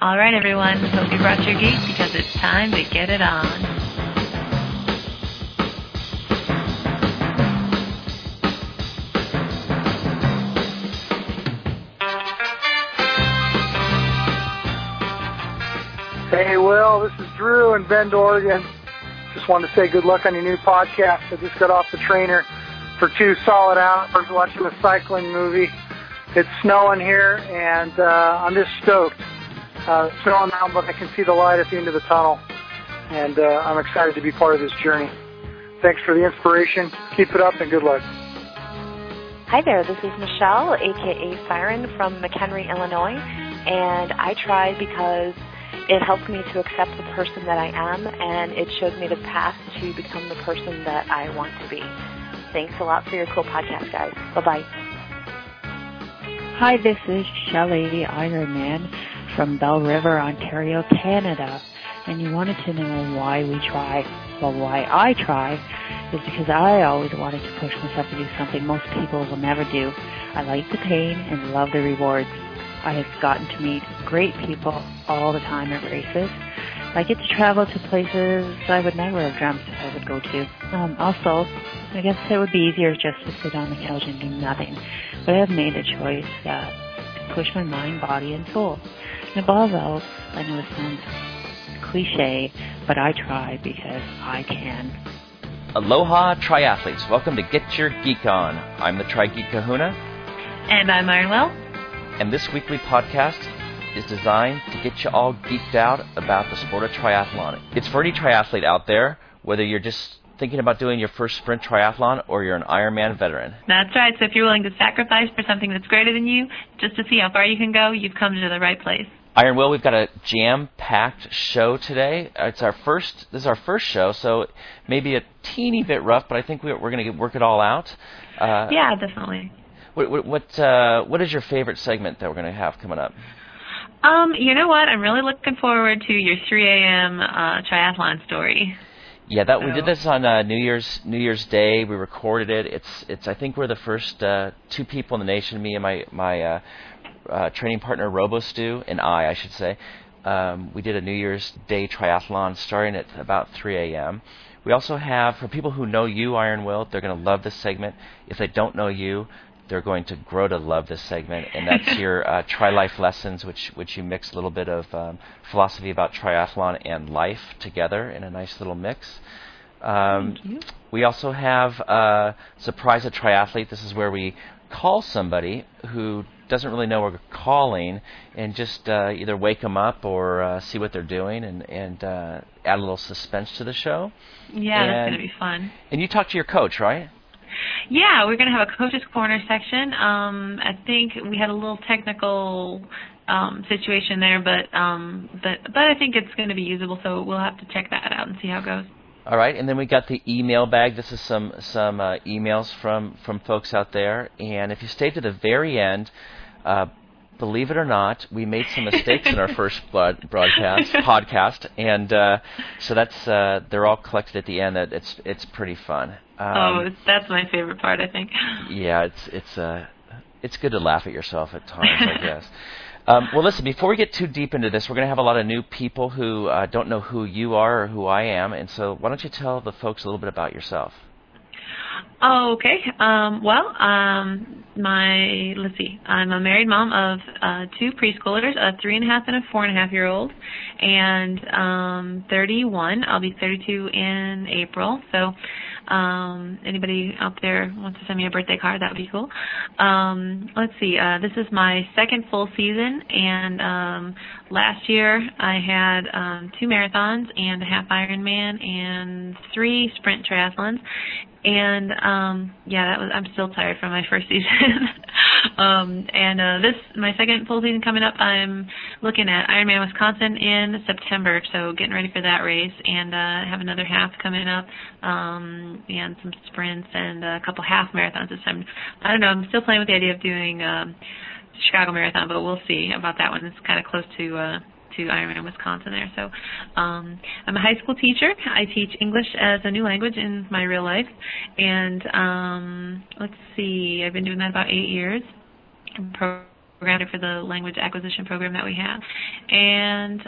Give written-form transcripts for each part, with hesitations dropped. All right, everyone. Hope you brought your geek because it's time to get it on. Hey, Will, this is Drew in Bend, Oregon. Just wanted to say good luck on your new podcast. I just got off the trainer for 2 solid hours watching a cycling movie. It's snowing here, and I'm just stoked. It's snowing now, but I can see the light at the end of the tunnel, and I'm excited to be part of this journey. Thanks for the inspiration. Keep it up, and good luck. Hi there, this is Michelle, a.k.a. Siren, from McHenry, Illinois, and I tried because it helped me to accept the person that I am, and it showed me the path to become the person that I want to be. Thanks a lot for your cool podcast, guys. Bye-bye. Hi, this is Shelley Ironman from Bell River, Ontario, Canada. And you wanted to know why we try. Well, why I try is because I always wanted to push myself to do something most people will never do. I like the pain and love the rewards. I have gotten to meet great people all the time at races. I get to travel to places I would never have dreamt I would go to. Also, I guess it would be easier just to sit on the couch and do nothing. But I have made a choice to push my mind, body, and soul. And above all, I know it sounds cliche, but I try because I can. Aloha, triathletes. Welcome to Get Your Geek On. I'm the Tri-Geek Kahuna. And I'm Iron Wil. And this weekly podcast is designed to get you all geeked out about the sport of triathlon. It's for any triathlete out there, whether you're just thinking about doing your first sprint triathlon or you're an Ironman veteran. That's right. So if you're willing to sacrifice for something that's greater than you, just to see how far you can go, you've come to the right place. Iron Wil, we've got a jam-packed show today. This is our first show, so maybe a teeny bit rough, but I think we're going to work it all out. Yeah, definitely. What is your favorite segment that we're going to have coming up? You know what? I'm really looking forward to your 3 a.m. Triathlon story. Yeah, we did this on New Year's Day. We recorded it. I think we're the first 2 people in the nation, me and my training partner RoboStew, and I should say. We did a New Year's Day triathlon starting at about 3 a.m. We also have, for people who know you, Iron Wil, they're going to love this segment. If they don't know you, they're going to grow to love this segment, and that's your Tri-Life Lessons, which you mix a little bit of philosophy about triathlon and life together in a nice little mix. Thank you. We also have Surprise a Triathlete. This is where we call somebody who doesn't really know we're calling and just either wake them up or see what they're doing and add a little suspense to the show. Yeah, that's going to be fun. And you talk to your coach, right? Yeah, we're going to have a Coach's Corner section. I think we had a little technical situation there, but I think it's going to be usable, so we'll have to check that out and see how it goes. All right, and then we got the email bag. This is some emails from folks out there. And if you stay to the very end, believe it or not, we made some mistakes in our first podcast, and so that's they're all collected at the end. It's pretty fun. That's my favorite part, I think. Yeah, it's good to laugh at yourself at times, I guess. Well, listen, before we get too deep into this, we're going to have a lot of new people who don't know who you are or who I am, and so why don't you tell the folks a little bit about yourself? Okay. I'm a married mom of 2 preschoolers, a 3.5 and a 4.5-year-old, and 31. I'll be 32 in April. So, anybody out there wants to send me a birthday card, that would be cool. Let's see. This is my 2nd full season, and last year I had 2 marathons and a half Ironman and 3 sprint triathlons. And, I'm still tired from my first season. My 2nd full season coming up, I'm looking at Ironman Wisconsin in September, so getting ready for that race. And I have another half coming up, and some sprints and a couple half marathons this time. I don't know, I'm still playing with the idea of doing Chicago Marathon, but we'll see about that one. It's kind of close to Ironman Wisconsin there. So I'm a high school teacher. I teach English as a new language in my real life. And I've been doing that about 8 years. I'm program for the language acquisition program that we have. And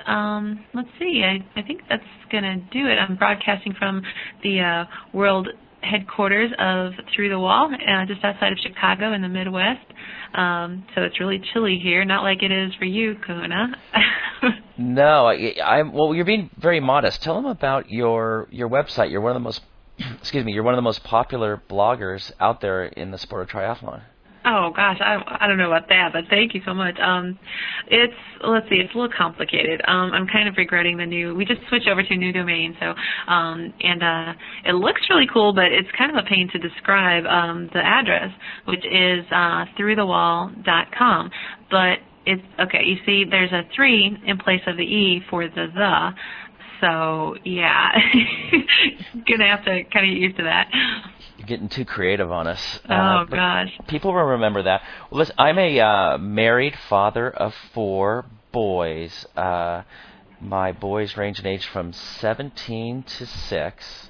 let's see, I think that's going to do it. I'm broadcasting from the world headquarters of Through the Wall, just outside of Chicago in the Midwest. So it's really chilly here, not like it is for you, Kahuna. No, well, you're being very modest. Tell them about your website. You're one of the most, you're one of the most popular bloggers out there in the sport of triathlon. Oh, gosh, I don't know about that, but thank you so much. It's a little complicated. I'm kind of regretting the new, we just switched over to a new domain, so, it looks really cool, but it's kind of a pain to describe, the address, which is, throughth3wall.com, but it's, okay, you see, there's a 3 in place of the E for the, so, yeah, gonna have to kind of get used to that. You're getting too creative on us. Oh, gosh. People will remember that. Well, listen, I'm a married father of 4 boys. My boys range in age from 17 to 6.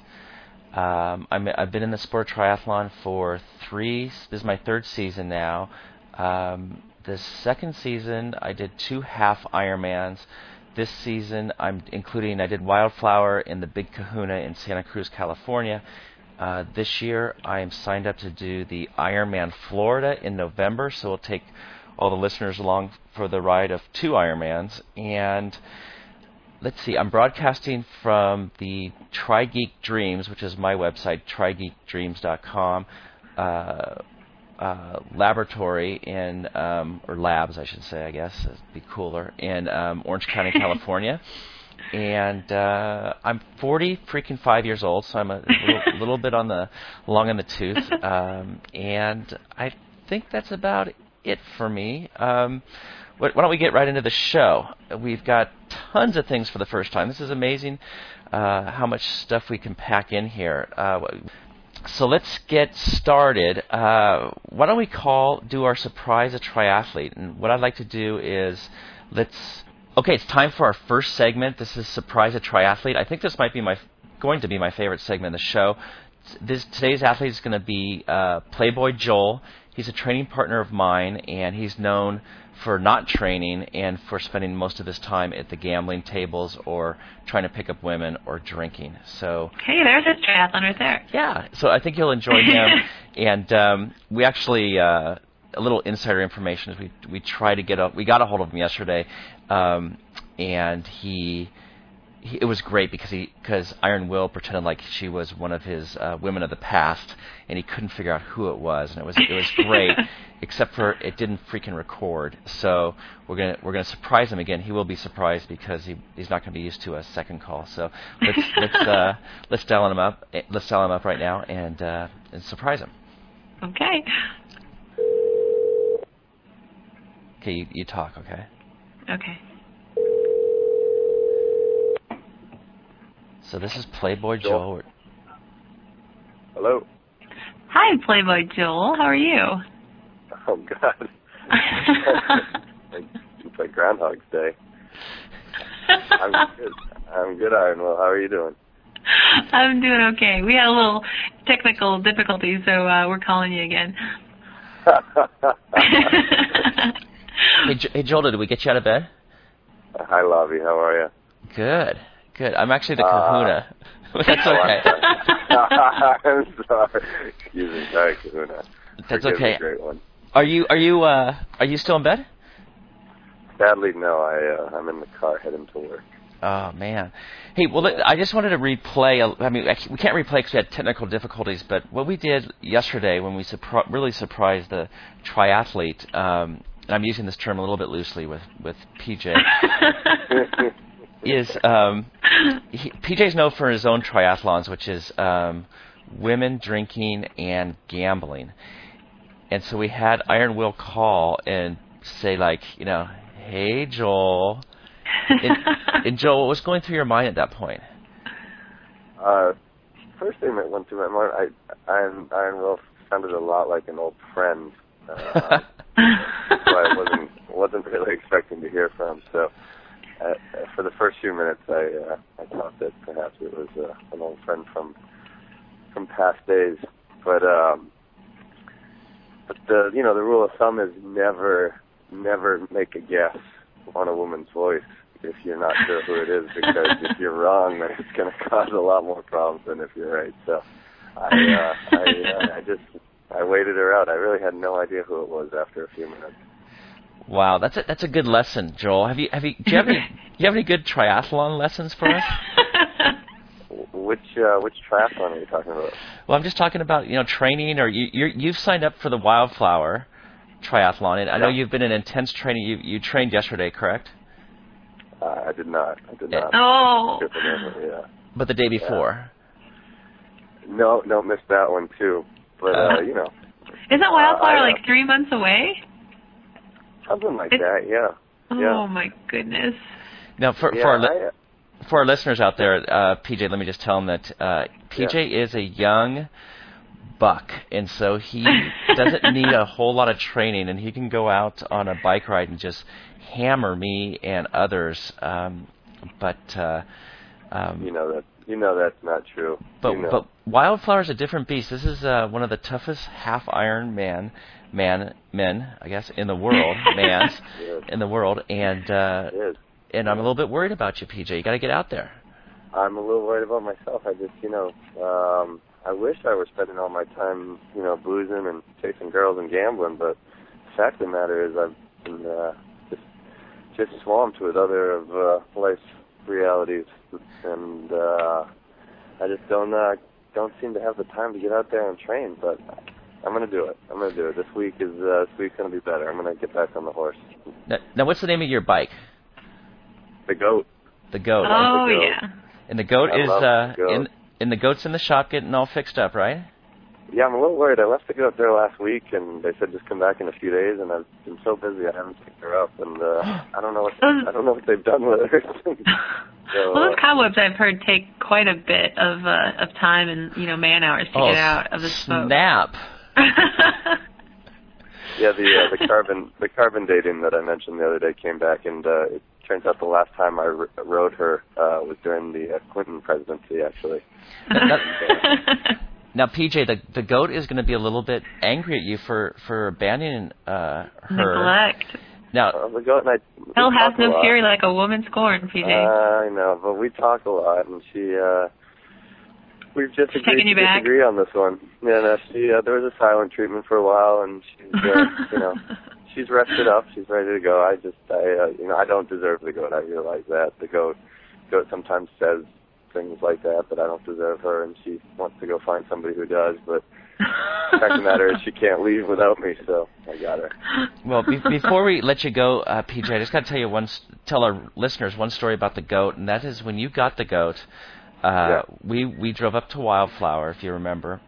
I've been in the sport of triathlon for 3. This is my 3rd season now. The 2nd season, I did 2 half Ironmans. This season, I did Wildflower in the Big Kahuna in Santa Cruz, California. This year, I am signed up to do the Ironman Florida in November, so we'll take all the listeners along for the ride of 2 Ironmans. And let's see, I'm broadcasting from the Tri-Geek Dreams, which is my website, TriGeekDreams.com, laboratory in, or labs, I should say, I guess, it'd be cooler, in Orange County, California. And I'm 45 years old, so I'm a little bit on the long in the tooth. And I think that's about it for me. Why don't we get right into the show? We've got tons of things for the first time. This is amazing how much stuff we can pack in here. So let's get started. Why don't we do our surprise a triathlete? And what I'd like to do is okay, it's time for our first segment. This is Surprise a Triathlete. I think this might be my favorite segment of the show. Today's athlete is going to be Playboy Joel. He's a training partner of mine, and he's known for not training and for spending most of his time at the gambling tables or trying to pick up women or drinking. So hey, there's a triathlon right there. Yeah, so I think you'll enjoy him. And we actually a little insider information is we got a hold of him yesterday, and he it was great because Iron Wil pretended like she was one of his women of the past, and he couldn't figure out who it was, and it was great, except for it didn't freaking record. So we're gonna surprise him again. He will be surprised because he's not gonna be used to a second call. So let's dial him up. Let's dial him up right now and surprise him. Okay. Okay, you talk, okay? Okay. So this is Playboy Joel. Hello. Hi, Playboy Joel. How are you? Oh, God. It's like Groundhog's Day. I'm good, Iron Wil. How are you doing? I'm doing okay. We had a little technical difficulty, so we're calling you again. Hey, Joel, did we get you out of bed? Hi, Lavi. How are you? Good. I'm actually the Kahuna. That's okay. I'm sorry. Excuse me. Sorry, Kahuna. That's okay. Great one. Are you still in bed? Sadly, no. I'm in the car heading to work. Oh, man. Hey, well, I just wanted to replay. I mean, we can't replay because we had technical difficulties, but what we did yesterday when we really surprised the triathlete, and I'm using this term a little bit loosely with PJ, is PJ's known for his own triathlons, which is women, drinking, and gambling. And so we had Iron Wil call and say, like, you know, hey, Joel. And Joel, what was going through your mind at that point? First thing that went through my mind, Iron Wil sounded a lot like an old friend, who I wasn't really expecting to hear from. So for the first few minutes, I thought that perhaps it was an old friend from past days. But the rule of thumb is never never make a guess on a woman's voice if you're not sure who it is, because if you're wrong, then it's going to cause a lot more problems than if you're right. So I waited her out. I really had no idea who it was after a few minutes. Wow, that's a good lesson, Joel. Do you have any good triathlon lessons for us? Which triathlon are you talking about? Well, I'm just talking about training, or you've signed up for the Wildflower triathlon, and I know you've been in intense training. You trained yesterday, correct? I did not. Oh. Yeah. But the day before. Yeah. No, missed that one too. But Isn't Wildflower like 3 months away? Something like that, yeah. Oh my goodness! Now, for our listeners out there, PJ, let me just tell them that PJ is a young buck, and so he doesn't need a whole lot of training, and he can go out on a bike ride and just hammer me and others. That's not true. But Wildflower is a different beast. This is one of the toughest half Ironman men, I guess, in the world, and and I'm a little bit worried about you, PJ. You got to get out there. I'm a little worried about myself. I just, I wish I were spending all my time, boozing and chasing girls and gambling, but the fact of the matter is I've been just swamped with other of life's realities, and I just don't seem to have the time to get out there and train, but I'm going to do it. This week is going to be better. I'm going to get back on the horse. Now, what's the name of your bike? The Goat. The Goat. Oh, the Goat. Yeah. And the Goat the Goat's in the shop getting all fixed up, right? Yeah, I'm a little worried. I left the Goat there last week, and they said just come back in a few days, and I've been so busy I haven't picked her up, and I don't know what they've done with her. Those cobwebs I've heard take quite a bit of time and man hours to get out of the smoke. Snap. Yeah, the carbon dating that I mentioned the other day came back, and it turns out the last time I rode her was during the Clinton presidency, actually. Now, PJ, the Goat is going to be a little bit angry at you for abandoning her. Neglect. Now, the Goat and I. Hell has no fury like a woman scorned, PJ. I know, but we talk a lot, and she. We've just agreed to disagree on this one. Yeah, no, she there was a silent treatment for a while, and she's she's rested up, she's ready to go. I don't deserve the Goat. I realize that the goat sometimes says things like that, but I don't deserve her, and she wants to go find somebody who does. But the fact of the matter is, she can't leave without me, so I got her. Well, before we let you go, PJ, I just got to tell our listeners one story about the Goat, and that is when you got the Goat. We drove up to Wildflower, if you remember.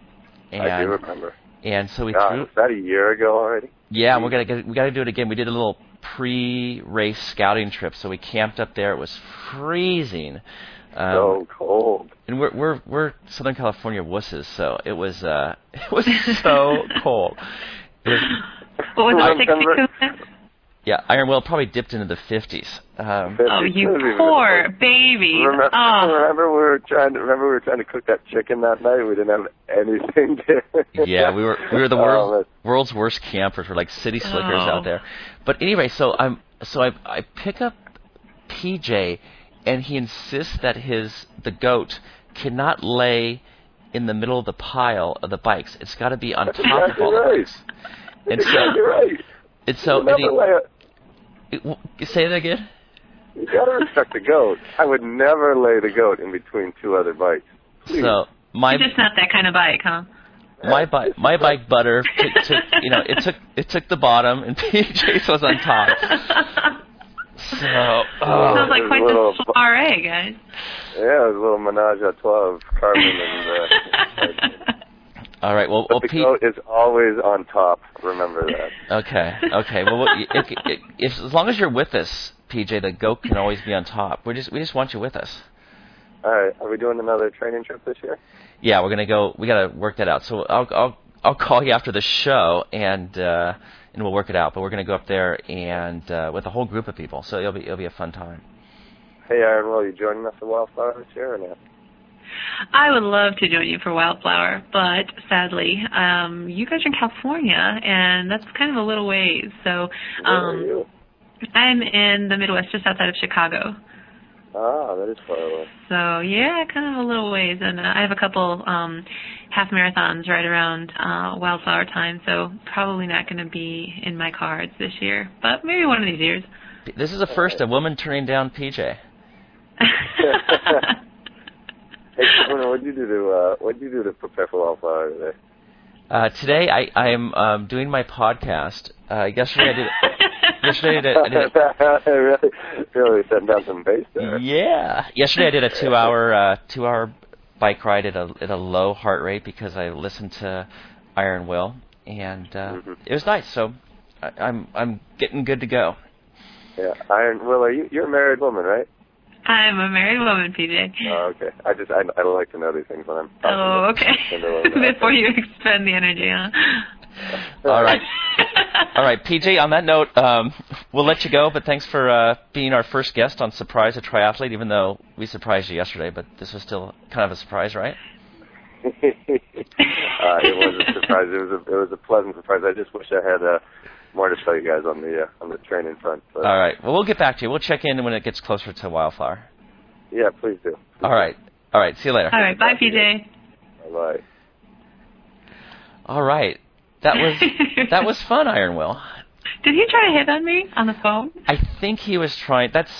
I do remember. And so was that a year ago already? Yeah, we got to do it again. We did a little pre-race scouting trip, so we camped up there. It was freezing. So cold. And we're Southern California wusses, so it was so cold. What was it, 62? Yeah, Iron Wil probably dipped into the 50s. You poor baby! Remember, we were trying to cook that chicken that night. We didn't have anything to. Yeah, we were the world's worst campers. We're like city slickers out there. But anyway, so I pick up PJ, and he insists that the Goat cannot lay in the middle of the pile of the bikes. It's got to be on top of all the bikes. That's exactly right. And so, say that again? You gotta respect the Goat. I would never lay the Goat in between two other bikes. Please. So it's just not that kind of bike, huh? My bike butter. It took the bottom, and PJ's was on top. So sounds like quite the soiree, guys. Yeah, it was a little menage a trois of Carmen and. All right. Well, the Goat is always on top. Remember that. Okay. Well, as long as you're with us, PJ, the Goat can always be on top. We just want you with us. All right. Are we doing another training trip this year? Yeah, we're gonna go. We gotta work that out. So I'll call you after the show and we'll work it out. But we're gonna go up there and with a whole group of people. So it'll be a fun time. Hey, Iron Wil, you joining us at Wildflower this year or not? I would love to join you for Wildflower, but sadly, you guys are in California, and that's kind of a little ways. So I'm in the Midwest, just outside of Chicago. Ah, that is far away. So, yeah, kind of a little ways. And I have a couple half marathons right around Wildflower time, so probably not going to be in my cards this year, but maybe one of these years. This is the first, a woman turning down PJ. Hey, Kahuna, what did you do to prepare for Wildflower today? Today I am doing my podcast. Yesterday I did. Yesterday I did. really setting down some base there. Yeah. Yesterday I did a two hour bike ride at a low heart rate because I listened to Iron Wil, and it was nice. So I'm getting good to go. Yeah, Iron Wil, you're a married woman, right? I'm a married woman, PJ. Oh, okay. I don't like to know these things when I'm talking. Oh, okay. Before you expend the energy, huh? All right, PJ, on that note, we'll let you go, but thanks for being our first guest on Surprise a Triathlete, even though we surprised you yesterday, but this was still kind of a surprise, right? It was a surprise. It was a pleasant surprise. I just wish I had more to tell you guys on the training front. But. All right. Well, we'll get back to you. We'll check in when it gets closer to Wildflower. Yeah, please do. All right. See you later. All right. Bye, PJ. Bye. All right. That was fun, Iron Wil. Did he try to hit on me on the phone? I think he was trying. That's.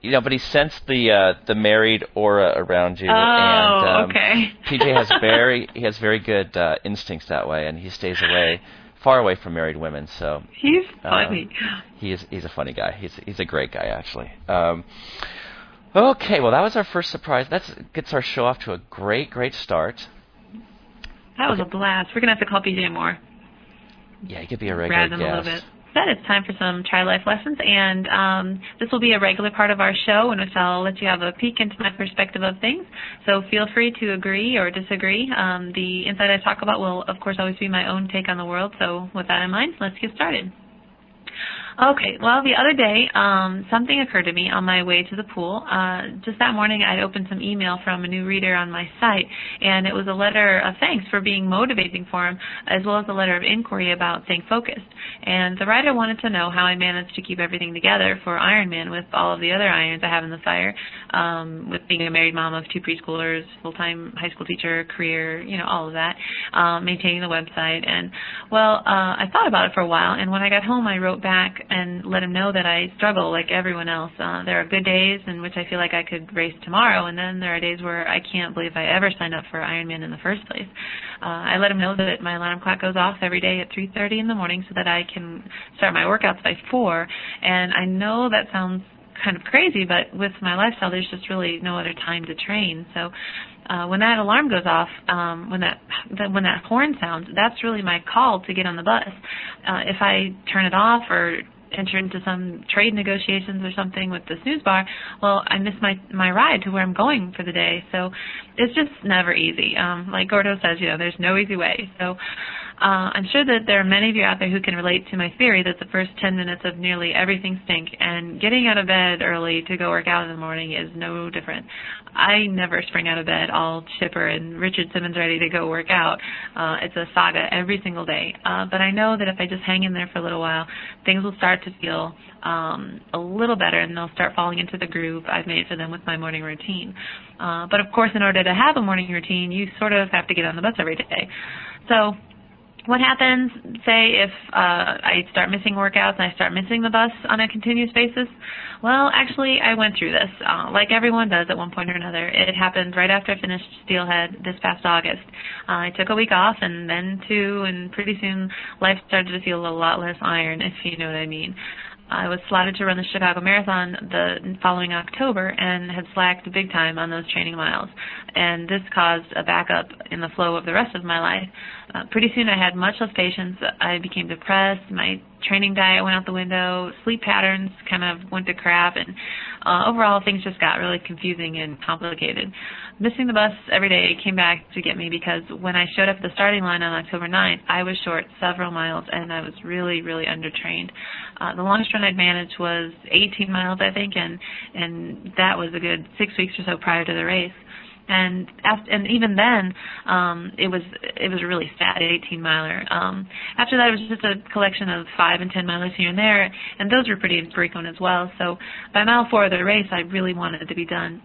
You know, but he sensed the married aura around you. Oh, and, okay. PJ has very good instincts that way, and he stays far away from married women. So he's funny. He's a funny guy. He's a great guy, actually. Okay, well, that was our first surprise. That gets our show off to a great start. That was a blast. We're gonna have to call PJ more. Yeah, he could be a regular guest. Grab him a little bit. That it's time for some Tri-Life lessons, and this will be a regular part of our show in which I'll let you have a peek into my perspective of things. So feel free to agree or disagree. The insight I talk about will, of course, always be my own take on the world. So with that in mind, let's get started. Okay, well, the other day, something occurred to me on my way to the pool. Just that morning, I opened some email from a new reader on my site, and it was a letter of thanks for being motivating for him, as well as a letter of inquiry about staying focused. And the writer wanted to know how I managed to keep everything together for Ironman with all of the other irons I have in the fire, with being a married mom of two preschoolers, full-time high school teacher, career, you know, all of that, maintaining the website. And, well, I thought about it for a while, and when I got home, I wrote back and let him know that I struggle like everyone else. There are good days in which I feel like I could race tomorrow, and then there are days where I can't believe I ever signed up for Ironman in the first place. I let him know that my alarm clock goes off every day at 3:30 in the morning so that I can start my workouts by 4, and I know that sounds kind of crazy, but with my lifestyle, there's just really no other time to train. So when that alarm goes off, when that horn sounds, that's really my call to get on the bus. If I turn it off or enter into some trade negotiations or something with the snooze bar, well, I miss my ride to where I'm going for the day. So it's just never easy. Like Gordo says, you know, there's no easy way. So I'm sure that there are many of you out there who can relate to my theory that the first 10 minutes of nearly everything stink, and getting out of bed early to go work out in the morning is no different. I never spring out of bed all chipper and Richard Simmons ready to go work out. It's a saga every single day. But I know that if I just hang in there for a little while, things will start to feel a little better, and they'll start falling into the groove I've made for them with my morning routine. But, of course, in order to have a morning routine, you sort of have to get on the bus every day. So what happens, say, if I start missing workouts and I start missing the bus on a continuous basis? Well, actually, I went through this, like everyone does at one point or another. It happened right after I finished Steelhead this past August. I took a week off and then 2, and pretty soon life started to feel a lot less iron, if you know what I mean. I was slotted to run the Chicago Marathon the following October and had slacked big time on those training miles, and this caused a backup in the flow of the rest of my life. Pretty soon I had much less patience. I became depressed. My training diet went out the window. Sleep patterns kind of went to crap, and overall things just got really confusing and complicated. Missing the bus every day came back to get me because when I showed up at the starting line on October 9th, I was short several miles, and I was really, really undertrained. The longest run I'd managed was 18 miles, I think, and that was a good 6 weeks or so prior to the race. And even then, it was a really sad 18-miler. After that, it was just a collection of 5- and 10-milers here and there, and those were pretty frequent as well. So by mile 4 of the race, I really wanted to be done.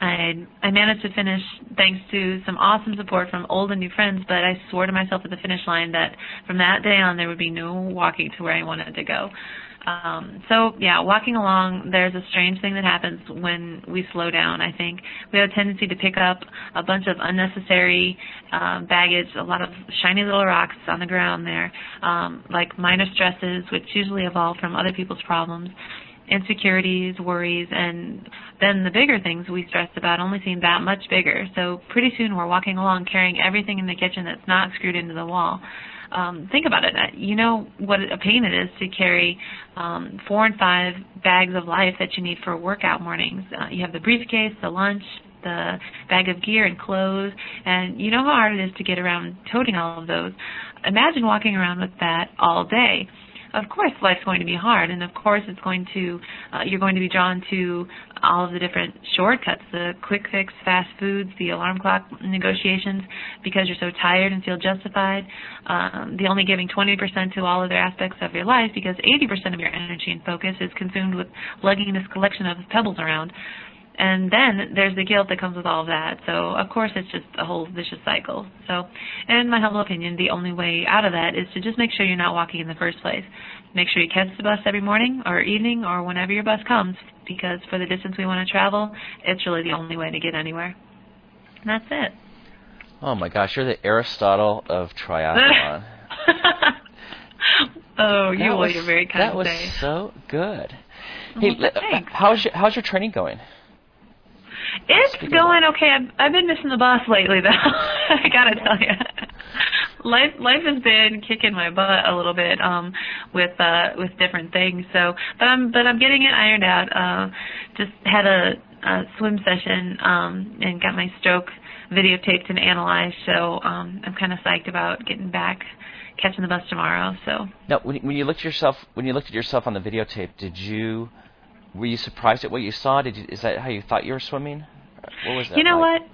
I managed to finish thanks to some awesome support from old and new friends, but I swore to myself at the finish line that from that day on there would be no walking to where I wanted to go. So, yeah, walking along, there's a strange thing that happens when we slow down, I think. We have a tendency to pick up a bunch of unnecessary baggage, a lot of shiny little rocks on the ground there, like minor stresses, which usually evolve from other people's problems, insecurities, worries, and then the bigger things we stressed about only seem that much bigger. So pretty soon we're walking along carrying everything in the kitchen that's not screwed into the wall. Think about it. You know what a pain it is to carry 4 and 5 bags of life that you need for workout mornings. You have the briefcase, the lunch, the bag of gear and clothes, and you know how hard it is to get around toting all of those. Imagine walking around with that all day. Of course, life's going to be hard, and of course, it's going to you're going to be drawn to all of the different shortcuts, the quick fix, fast foods, the alarm clock negotiations, because you're so tired and feel justified. The only giving 20% to all other aspects of your life, because 80% of your energy and focus is consumed with lugging this collection of pebbles around. And then there's the guilt that comes with all of that. So, of course, it's just a whole vicious cycle. So, in my humble opinion, the only way out of that is to just make sure you're not walking in the first place. Make sure you catch the bus every morning or evening or whenever your bus comes, because for the distance we want to travel, it's really the only way to get anywhere. And that's it. Oh, my gosh. You're the Aristotle of triathlon. Oh, you're very kind. That was so good. Hey, thanks. How's your training going? It's going okay. I've been missing the bus lately, though. I gotta tell you, life has been kicking my butt a little bit with different things. So, but I'm getting it ironed out. Just had a swim session and got my stroke videotaped and analyzed. So I'm kind of psyched about getting back, catching the bus tomorrow. So now, when you looked at yourself on the videotape, were you surprised at what you saw? Is that how you thought you were swimming? What was that? You know like? What?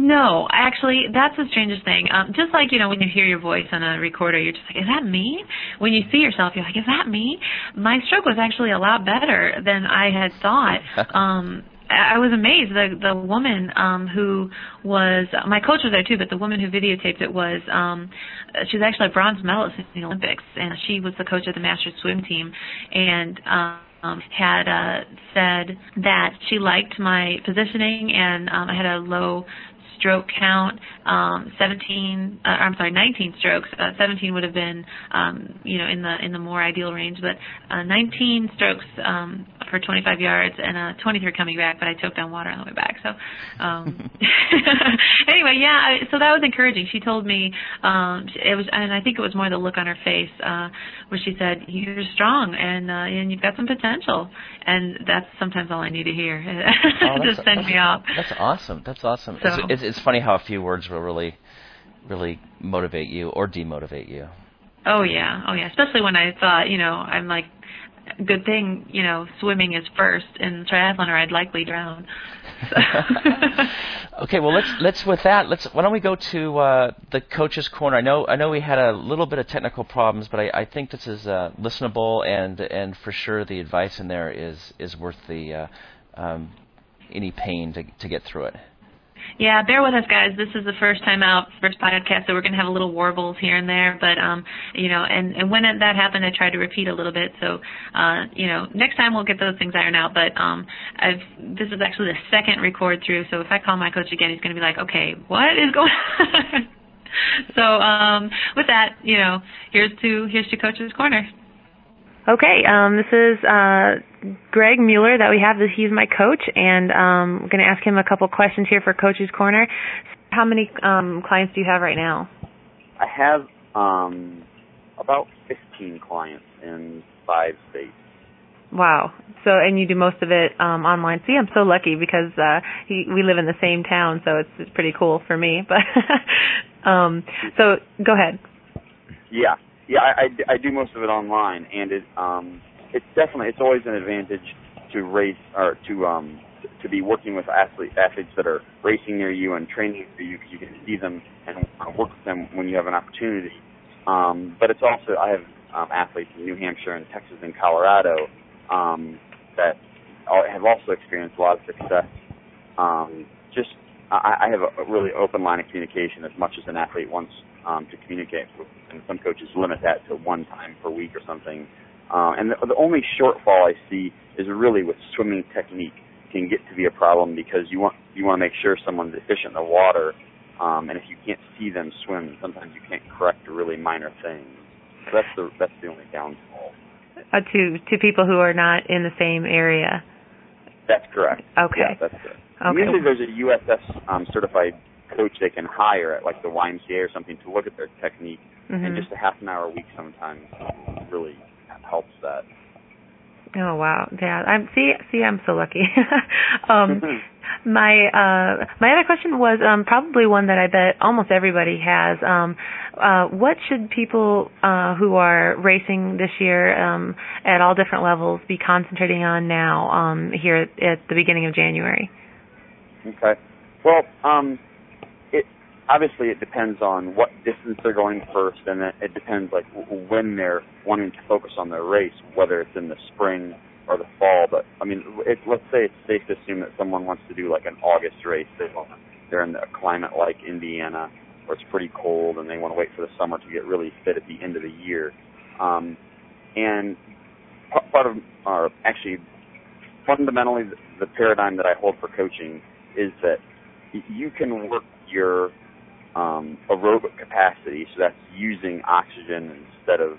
No, actually, that's the strangest thing. Just like, when you hear your voice on a recorder, you're just like, is that me? When you see yourself, you're like, is that me? My stroke was actually a lot better than I had thought. I was amazed. The woman who was – my coach was there too, but the woman who videotaped it was she was actually a bronze medalist in the Olympics, and she was the coach of the Masters swim team. And had said that she liked my positioning, and I had a low stroke count, 19 strokes. 17 would have been, in the more ideal range, but 19 strokes for 25 yards and 23 coming back. But I choked on water on the way back. So anyway, yeah. So that was encouraging. She told me it was, and I think it was more the look on her face where she said, "You're strong and you've got some potential." And that's sometimes all I need to hear. Oh, just send me off. That's awesome. That's awesome. So, it's funny how a few words will really, really motivate you or demotivate you. Oh yeah. Especially when I thought, I'm like, good thing, swimming is first in triathlon, or I'd likely drown. So. Okay, well let's with that. Why don't we go to the coach's corner? I know we had a little bit of technical problems, but I think this is listenable, and for sure the advice in there is worth the any pain to get through it. Yeah, bear with us, guys. This is the first time out, first podcast, so we're going to have a little warbles here and there. But, and when that happened, I tried to repeat a little bit. So, next time we'll get those things ironed out. But this is actually the second record through, so if I call my coach again, he's going to be like, okay, what is going on? So with that, here's to Coach's Corner. Okay, this is Greg Mueller that we have. He's my coach, and I'm going to ask him a couple questions here for Coach's Corner. How many clients do you have right now? I have about 15 clients in 5 states. Wow. So, and you do most of it online. See, I'm so lucky because we live in the same town, so it's pretty cool for me. But so go ahead. Yeah. Yeah, I do most of it online, and it's always an advantage to race or to to be working with athletes that are racing near you and training for you, because you can see them and work with them when you have an opportunity. But it's also, I have athletes in New Hampshire and Texas and Colorado that have also experienced a lot of success. I have a really open line of communication. As much as an athlete wants to communicate with, and some coaches limit that to one time per week or something. And the only shortfall I see is really with swimming technique can get to be a problem, because you want to make sure someone's efficient in the water, and if you can't see them swim, sometimes you can't correct really minor things. So that's the only downfall. To people who are not in the same area. That's correct. Okay. Yeah, that's correct. Okay. Usually there's a USF certified coach they can hire at like the YMCA or something to look at their technique, mm-hmm. and just a half an hour a week sometimes really helps that. Oh wow! Yeah, I'm so lucky. My other question was probably one that I bet almost everybody has. What should people who are racing this year at all different levels be concentrating on now here at the beginning of January? Okay. Well, obviously it depends on what distance they're going first, and it depends like when they're wanting to focus on their race, whether it's in the spring or the fall. But I mean, let's say it's safe to assume that someone wants to do like an August race. They're in a climate like Indiana where it's pretty cold, and they want to wait for the summer to get really fit at the end of the year. And part of, or actually, fundamentally, the paradigm that I hold for coaching is that you can work your aerobic capacity, so that's using oxygen instead of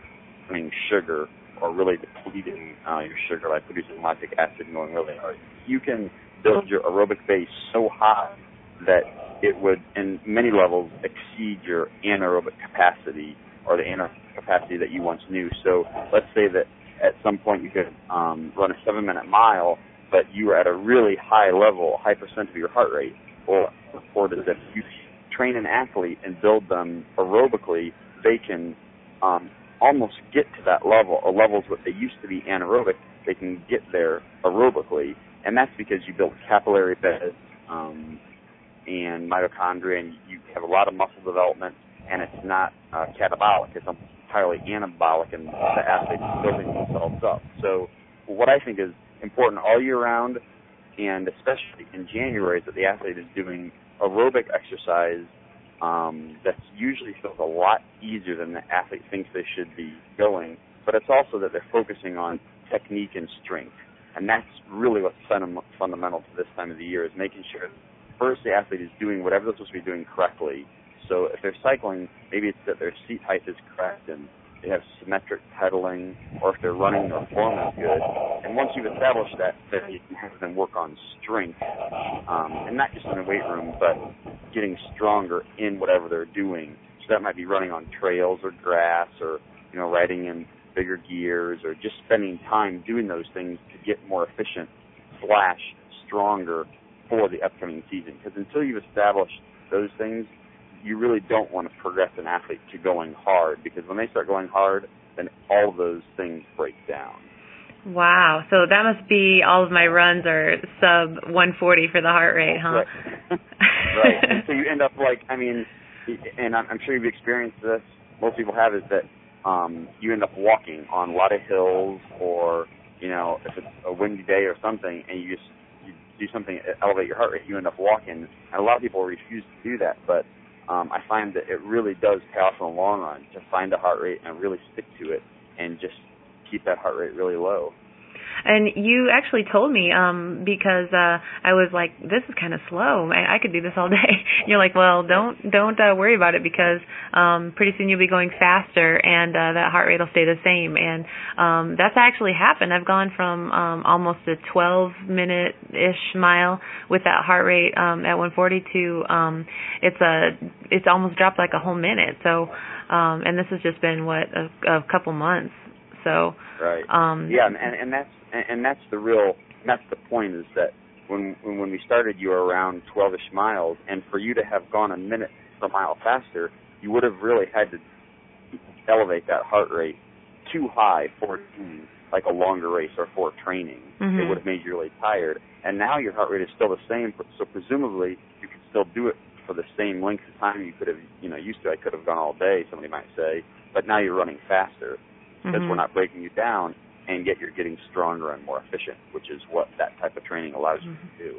sugar, or really depleting your sugar by producing lactic acid and going really hard. You can build your aerobic base so high that it would, in many levels, exceed your anaerobic capacity, or the anaerobic capacity that you once knew. So let's say that at some point you could run a 7-minute mile, but you were at a really high level, high % of your heart rate. Well, the report is that if you train an athlete and build them aerobically, they can almost get to that level, or levels what they used to be anaerobic, they can get there aerobically. And that's because you build capillary beds and mitochondria, and you have a lot of muscle development, and it's not catabolic. It's entirely anabolic, and the athletes are building themselves up. So what I think is important all year round, and especially in January, is that the athlete is doing aerobic exercise that usually feels a lot easier than the athlete thinks they should be going, but it's also that they're focusing on technique and strength. And that's really what's fundamental to this time of the year, is making sure first the athlete is doing whatever they're supposed to be doing correctly. So if they're cycling, maybe it's that their seat height is correct and they have symmetric pedaling, or if they're running, their form is good. And once you've established that, then you can have them work on strength, and not just in the weight room, but getting stronger in whatever they're doing. So that might be running on trails or grass, or riding in bigger gears, or just spending time doing those things to get more efficient / stronger for the upcoming season. Because until you've established those things, you really don't want to progress an athlete to going hard, because when they start going hard, then all of those things break down. Wow. So that must be all of my runs are sub 140 for the heart rate, huh? Right. Right. And so you end up and I'm sure you've experienced this, most people have, is that you end up walking on a lot of hills, or, if it's a windy day or something, and you do something to elevate your heart rate, you end up walking. And a lot of people refuse to do that, but I find that it really does pay off in the long run to find a heart rate and really stick to it and just keep that heart rate really low. And you actually told me because I was like, this is kind of slow. I could do this all day. And you're like, well, don't worry about it, because pretty soon you'll be going faster, and that heart rate will stay the same. And that's actually happened. I've gone from almost a 12-minute-ish mile with that heart rate at 140 to it's almost dropped like a whole minute. So, and this has just been a couple months. So, right. Yeah, that's the point, is that when we started, you were around 12-ish miles, and for you to have gone a minute per mile faster, you would have really had to elevate that heart rate too high for like a longer race or for training. Mm-hmm. It would have made you really tired. and now your heart rate is still the same, so presumably you can still do it for the same length of time you could have, you know, used to. I could have gone all day, somebody might say, but now you're running faster because we're not breaking you down, and yet you're getting stronger and more efficient, which is what that type of training allows you to do.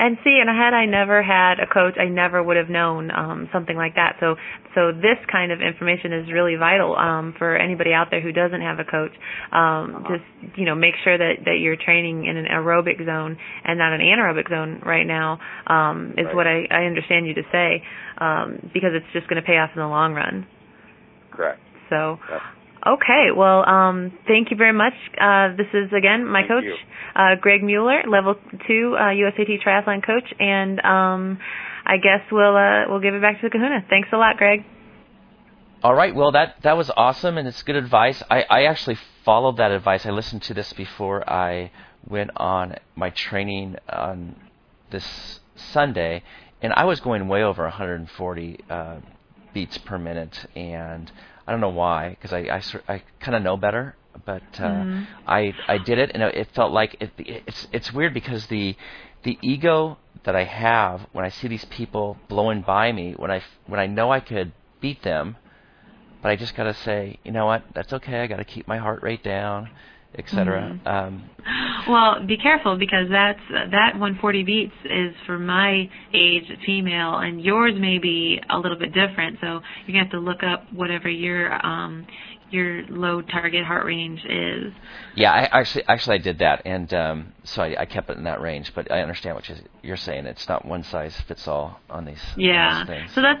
And see, and had I never had a coach, I never would have known something like that. So this kind of information is really vital for anybody out there who doesn't have a coach. Just, you know, make sure that you're training in an aerobic zone and not an anaerobic zone right now is right. What I understand you to say, because it's just going to pay off in the long run. Correct. So. Yep. Okay, well, thank you very much. This is, again, my coach, Greg Mueller, Level 2 USAT Triathlon coach, and I guess we'll give it back to the Kahuna. Thanks a lot, Greg. All right, well, that was awesome, and it's good advice. I actually followed that advice. I listened to this before I went on my training on this Sunday, and I was going way over 140 beats per minute, and I don't know why, because I kind of know better, but I did it, and it felt like it's weird because the ego that I have when I see these people blowing by me, when I know I could beat them, but I just got to say, you know what, that's okay, I got to keep my heart rate down, etc. Well, be careful, because that 140 beats is for my age, female, and yours may be a little bit different. So you're gonna have to look up whatever your low target heart range is. Yeah, I actually I did that, and so I kept it in that range. But I understand what you're saying. It's not one size fits all on these. Yeah. On these things. So that's,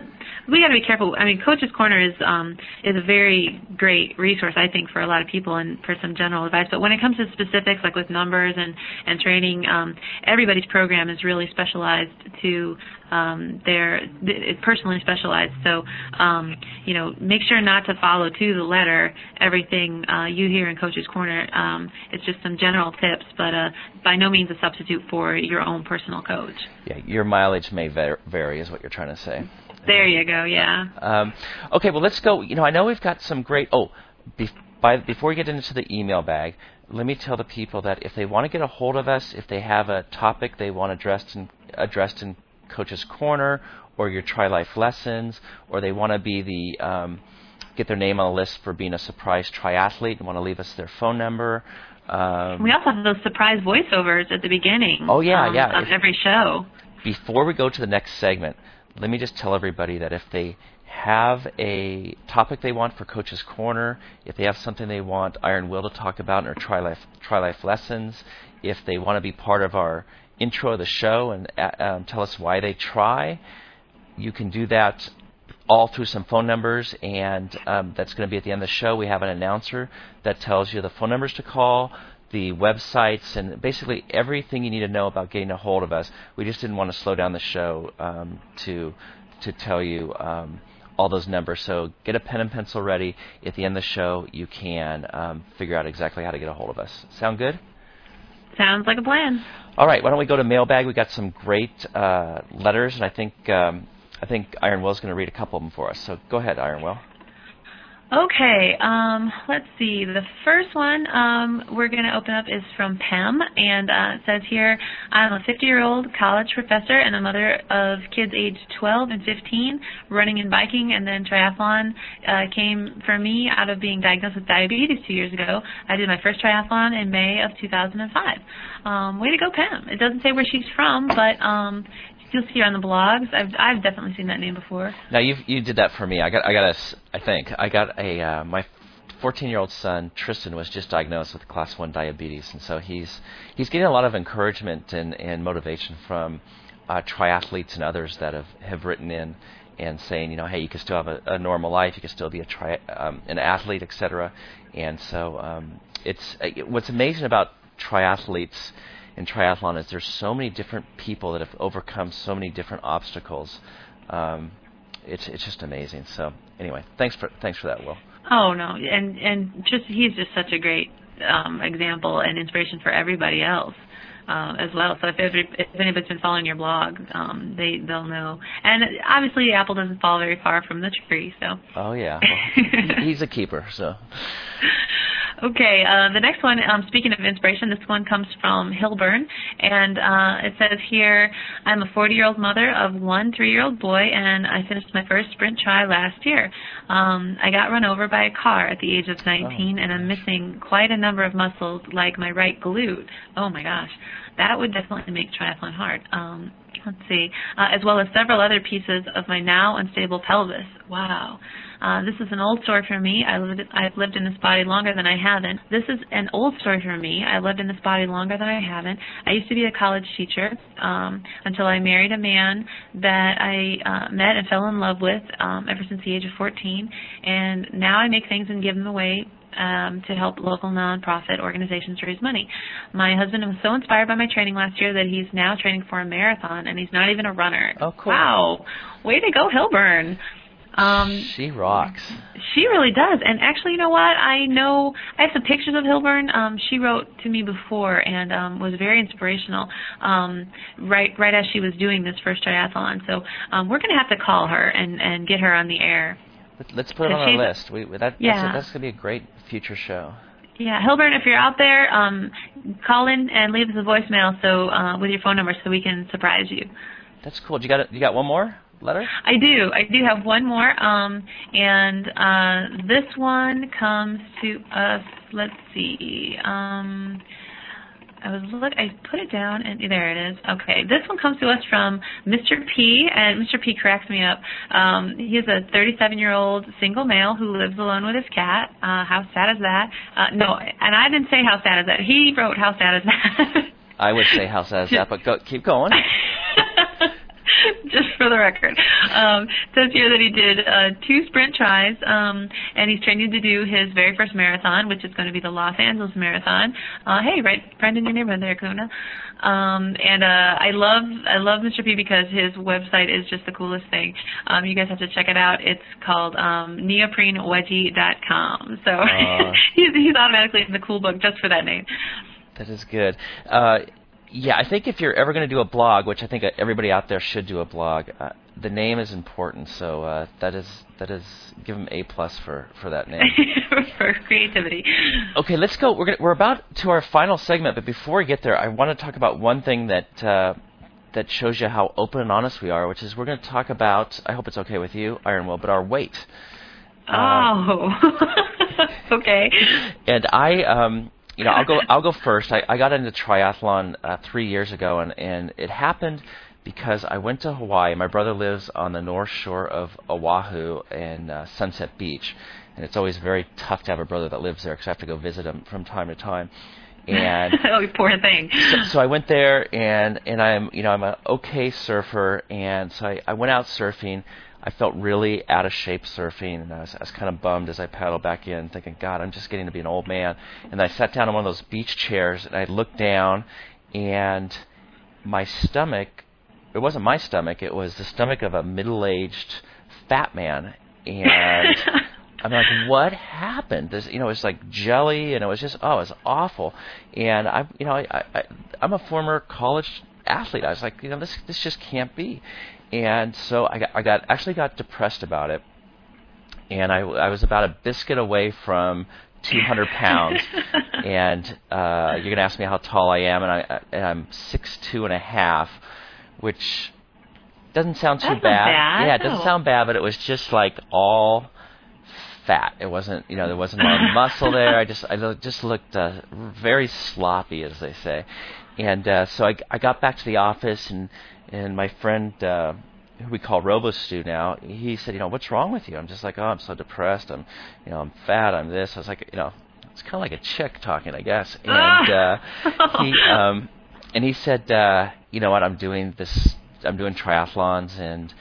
we got to be careful. I mean, Coach's Corner is a very great resource, I think, for a lot of people and for some general advice. But when it comes to specifics, like with numbers and training, everybody's program is really specialized to. It's personally specialized, so you know, make sure not to follow to the letter everything you hear in Coach's Corner. It's just some general tips, but by no means a substitute for your own personal coach. Yeah, your mileage may vary, is what you're trying to say. There you go. Yeah. Okay. Well, let's go. You know, I know we've got some great. Before we get into the email bag, let me tell the people that if they want to get a hold of us, if they have a topic they want addressed in Coach's Corner or your Tri-Life lessons, or they want to be the get their name on a list for being a surprise triathlete and want to leave us their phone number. We also have those surprise voiceovers at the beginning. Oh, yeah. On every show. Before we go to the next segment, let me just tell everybody that if they have a topic they want for Coach's Corner, if they have something they want Iron Wil to talk about in our Tri-Life lessons, if they want to be part of our intro of the show and tell us why they try, you can do that all through some phone numbers, and that's going to be at the end of the show. We have an announcer that tells you the phone numbers to call, the websites, and basically everything you need to know about getting a hold of us. We just didn't want to slow down the show to tell you all those numbers, so get a pen and pencil ready. At the end of the show, you can figure out exactly how to get a hold of us. Sound good? Sounds like a plan. All right, why don't we go to mailbag? We got some great letters, and I think Iron Will's going to read a couple of them for us. So go ahead, Iron Wil. Okay, let's see. The first one we're going to open up is from Pam, and it says here, I'm a 50-year-old college professor and a mother of kids aged 12 and 15. Running and biking and then triathlon came for me out of being diagnosed with diabetes 2 years ago. I did my first triathlon in May of 2005. Way to go, Pam. It doesn't say where she's from, but you'll see her on the blogs. I've definitely seen that name before. Now you did that for me. I got a my 14-year-old son Tristan was just diagnosed with class 1 diabetes, and so he's getting a lot of encouragement and motivation from triathletes and others that have written in and saying, you know, hey, you can still have a normal life, you can still be an athlete, etc. And so it's what's amazing about triathletes. In triathlon is there's so many different people that have overcome so many different obstacles. It's just amazing. So anyway, thanks for that, Will. Oh no, and just he's just such a great example and inspiration for everybody else as well. So if anybody's been following your blog, they'll know. And obviously, the apple doesn't fall very far from the tree. So. Oh yeah, well, he's a keeper. So. Okay, the next one, speaking of inspiration, this one comes from Hilburn, and it says here, I'm a 40-year-old mother of one 3-year-old boy, and I finished my first sprint try last year. I got run over by a car at the age of 19, and I'm missing quite a number of muscles, like my right glute. Oh, my gosh. That would definitely make triathlon hard. Let's see, as well as several other pieces of my now unstable pelvis. Wow. This is an old story for me. I've lived in this body longer than I haven't. This is an old story for me. I lived in this body longer than I haven't. I used to be a college teacher until I married a man that I met and fell in love with ever since the age of 14. And now I make things and give them away to help local nonprofit organizations raise money. My husband was so inspired by my training last year that he's now training for a marathon, and he's not even a runner. Oh, cool. Wow. Way to go, Hilburn. She rocks. She really does. And actually, you know what? I have some pictures of Hilburn. She wrote to me before and was very inspirational right as she was doing this first triathlon. So we're going to have to call her and get her on the air. Let's put it on our list. That's going to be a great future show. Yeah, Hilburn, if you're out there, call in and leave us a voicemail with your phone number so we can surprise you. That's cool. You got one more letter? I do have one more. This one comes to us. Let's see. I put it down, and there it is. Okay, this one comes to us from Mr. P, and Mr. P cracks me up. He is a 37-year-old single male who lives alone with his cat. How sad is that? No, and I didn't say how sad is that. He wrote how sad is that. I would say how sad is that, but keep going. Just for the record. It says here that he did 2 sprint tries, and he's training to do his very first marathon, which is going to be the Los Angeles Marathon. Hey, right in your neighborhood there, Kahuna. I love Mr. P because his website is just the coolest thing. You guys have to check it out. It's called neoprenewedgie.com. So he's automatically in the cool book just for that name. That is good. Yeah, I think if you're ever going to do a blog, which I think everybody out there should do a blog, the name is important. So that is give them A+ for that name. For creativity. Okay, let's go. We're about to our final segment, but before we get there, I want to talk about one thing that shows you how open and honest we are, which is we're going to talk about. I hope it's okay with you, Iron Wil, but our weight. Oh. Okay. And I'll go first. I got into triathlon 3 years ago, and it happened because I went to Hawaii. My brother lives on the north shore of Oahu and Sunset Beach, and it's always very tough to have a brother that lives there because I have to go visit him from time to time. And oh, poor thing. So I went there, and I'm an okay surfer, and so I went out surfing. I felt really out of shape surfing, and I was kind of bummed as I paddled back in, thinking, God, I'm just getting to be an old man. And I sat down on one of those beach chairs, and I looked down, and my stomach, it wasn't my stomach, it was the stomach of a middle-aged fat man. And I'm like, what happened? This, it was like jelly, and it was just, it was awful. And I'm a former college athlete. I was like, this just can't be. And so I actually got depressed about it, and I was about a biscuit away from 200 pounds. And you're gonna ask me how tall I am, and I'm 6'2½", which doesn't sound too bad. Yeah, it doesn't sound bad, but it was just like all fat. It wasn't, there wasn't a lot of muscle there. I just looked very sloppy, as they say. And so I got back to the office and. And my friend, who we call RoboStew now, he said, what's wrong with you? I'm just like, oh, I'm so depressed. I'm, I'm fat. I'm this. I was like, it's kind of like a chick talking, I guess. And he said, you know what? I'm doing triathlons, and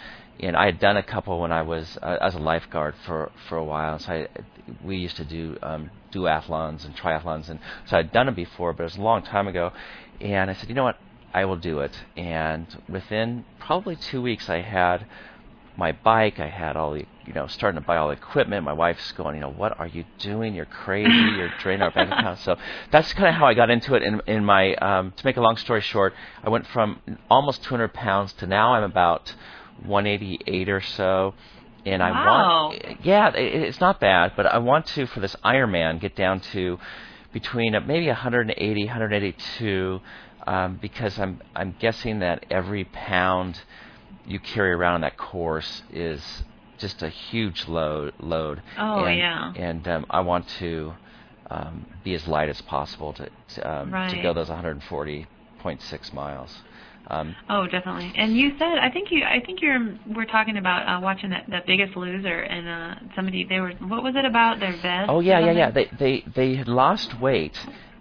I had done a couple when I was a lifeguard for a while. So we used to do duathlons and triathlons, and so I'd done them before, but it was a long time ago. And I said, you know what? I will do it. And within probably 2 weeks, I had my bike. I had all the, starting to buy all the equipment. My wife's going, what are you doing? You're crazy. You're draining our bank account. So that's kind of how I got into it. In my, to make a long story short, I went from almost 200 pounds to now I'm about 188 or so. And I want, it's not bad, but I want to, for this Ironman, get down to between maybe 180, 182, because I'm guessing that every pound you carry around on that course is just a huge load. Oh, and, yeah. And I want to be as light as possible to go those 140.6 miles. Definitely. And you said, we're talking about watching that Biggest Loser, and somebody, what was it about their vest? Oh yeah. They had lost weight,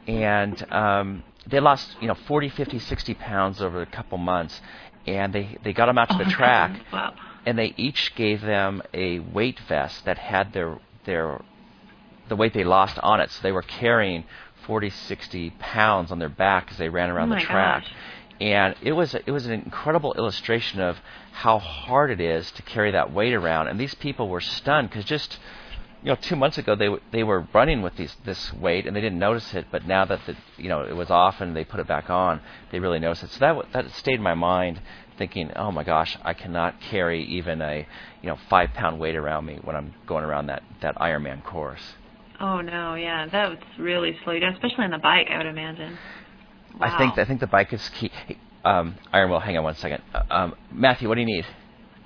and they lost 40, 50, 60 pounds over a couple months, and they got them out to the track, wow. And they each gave them a weight vest that had the weight they lost on it, so they were carrying 40, 60 pounds on their back as they ran around the track. Gosh. And it was an incredible illustration of how hard it is to carry that weight around. And these people were stunned because just 2 months ago they were running with this weight and they didn't notice it. But now that it was off and they put it back on, they really noticed it. So that stayed in my mind, thinking, oh my gosh, I cannot carry even a 5-pound weight around me when I'm going around that Ironman course. Oh no, yeah, that was really slow down, especially on the bike, I would imagine. Wow. I think the bike is key. Hey, Iron Wil, hang on one second. Matthew, what do you need?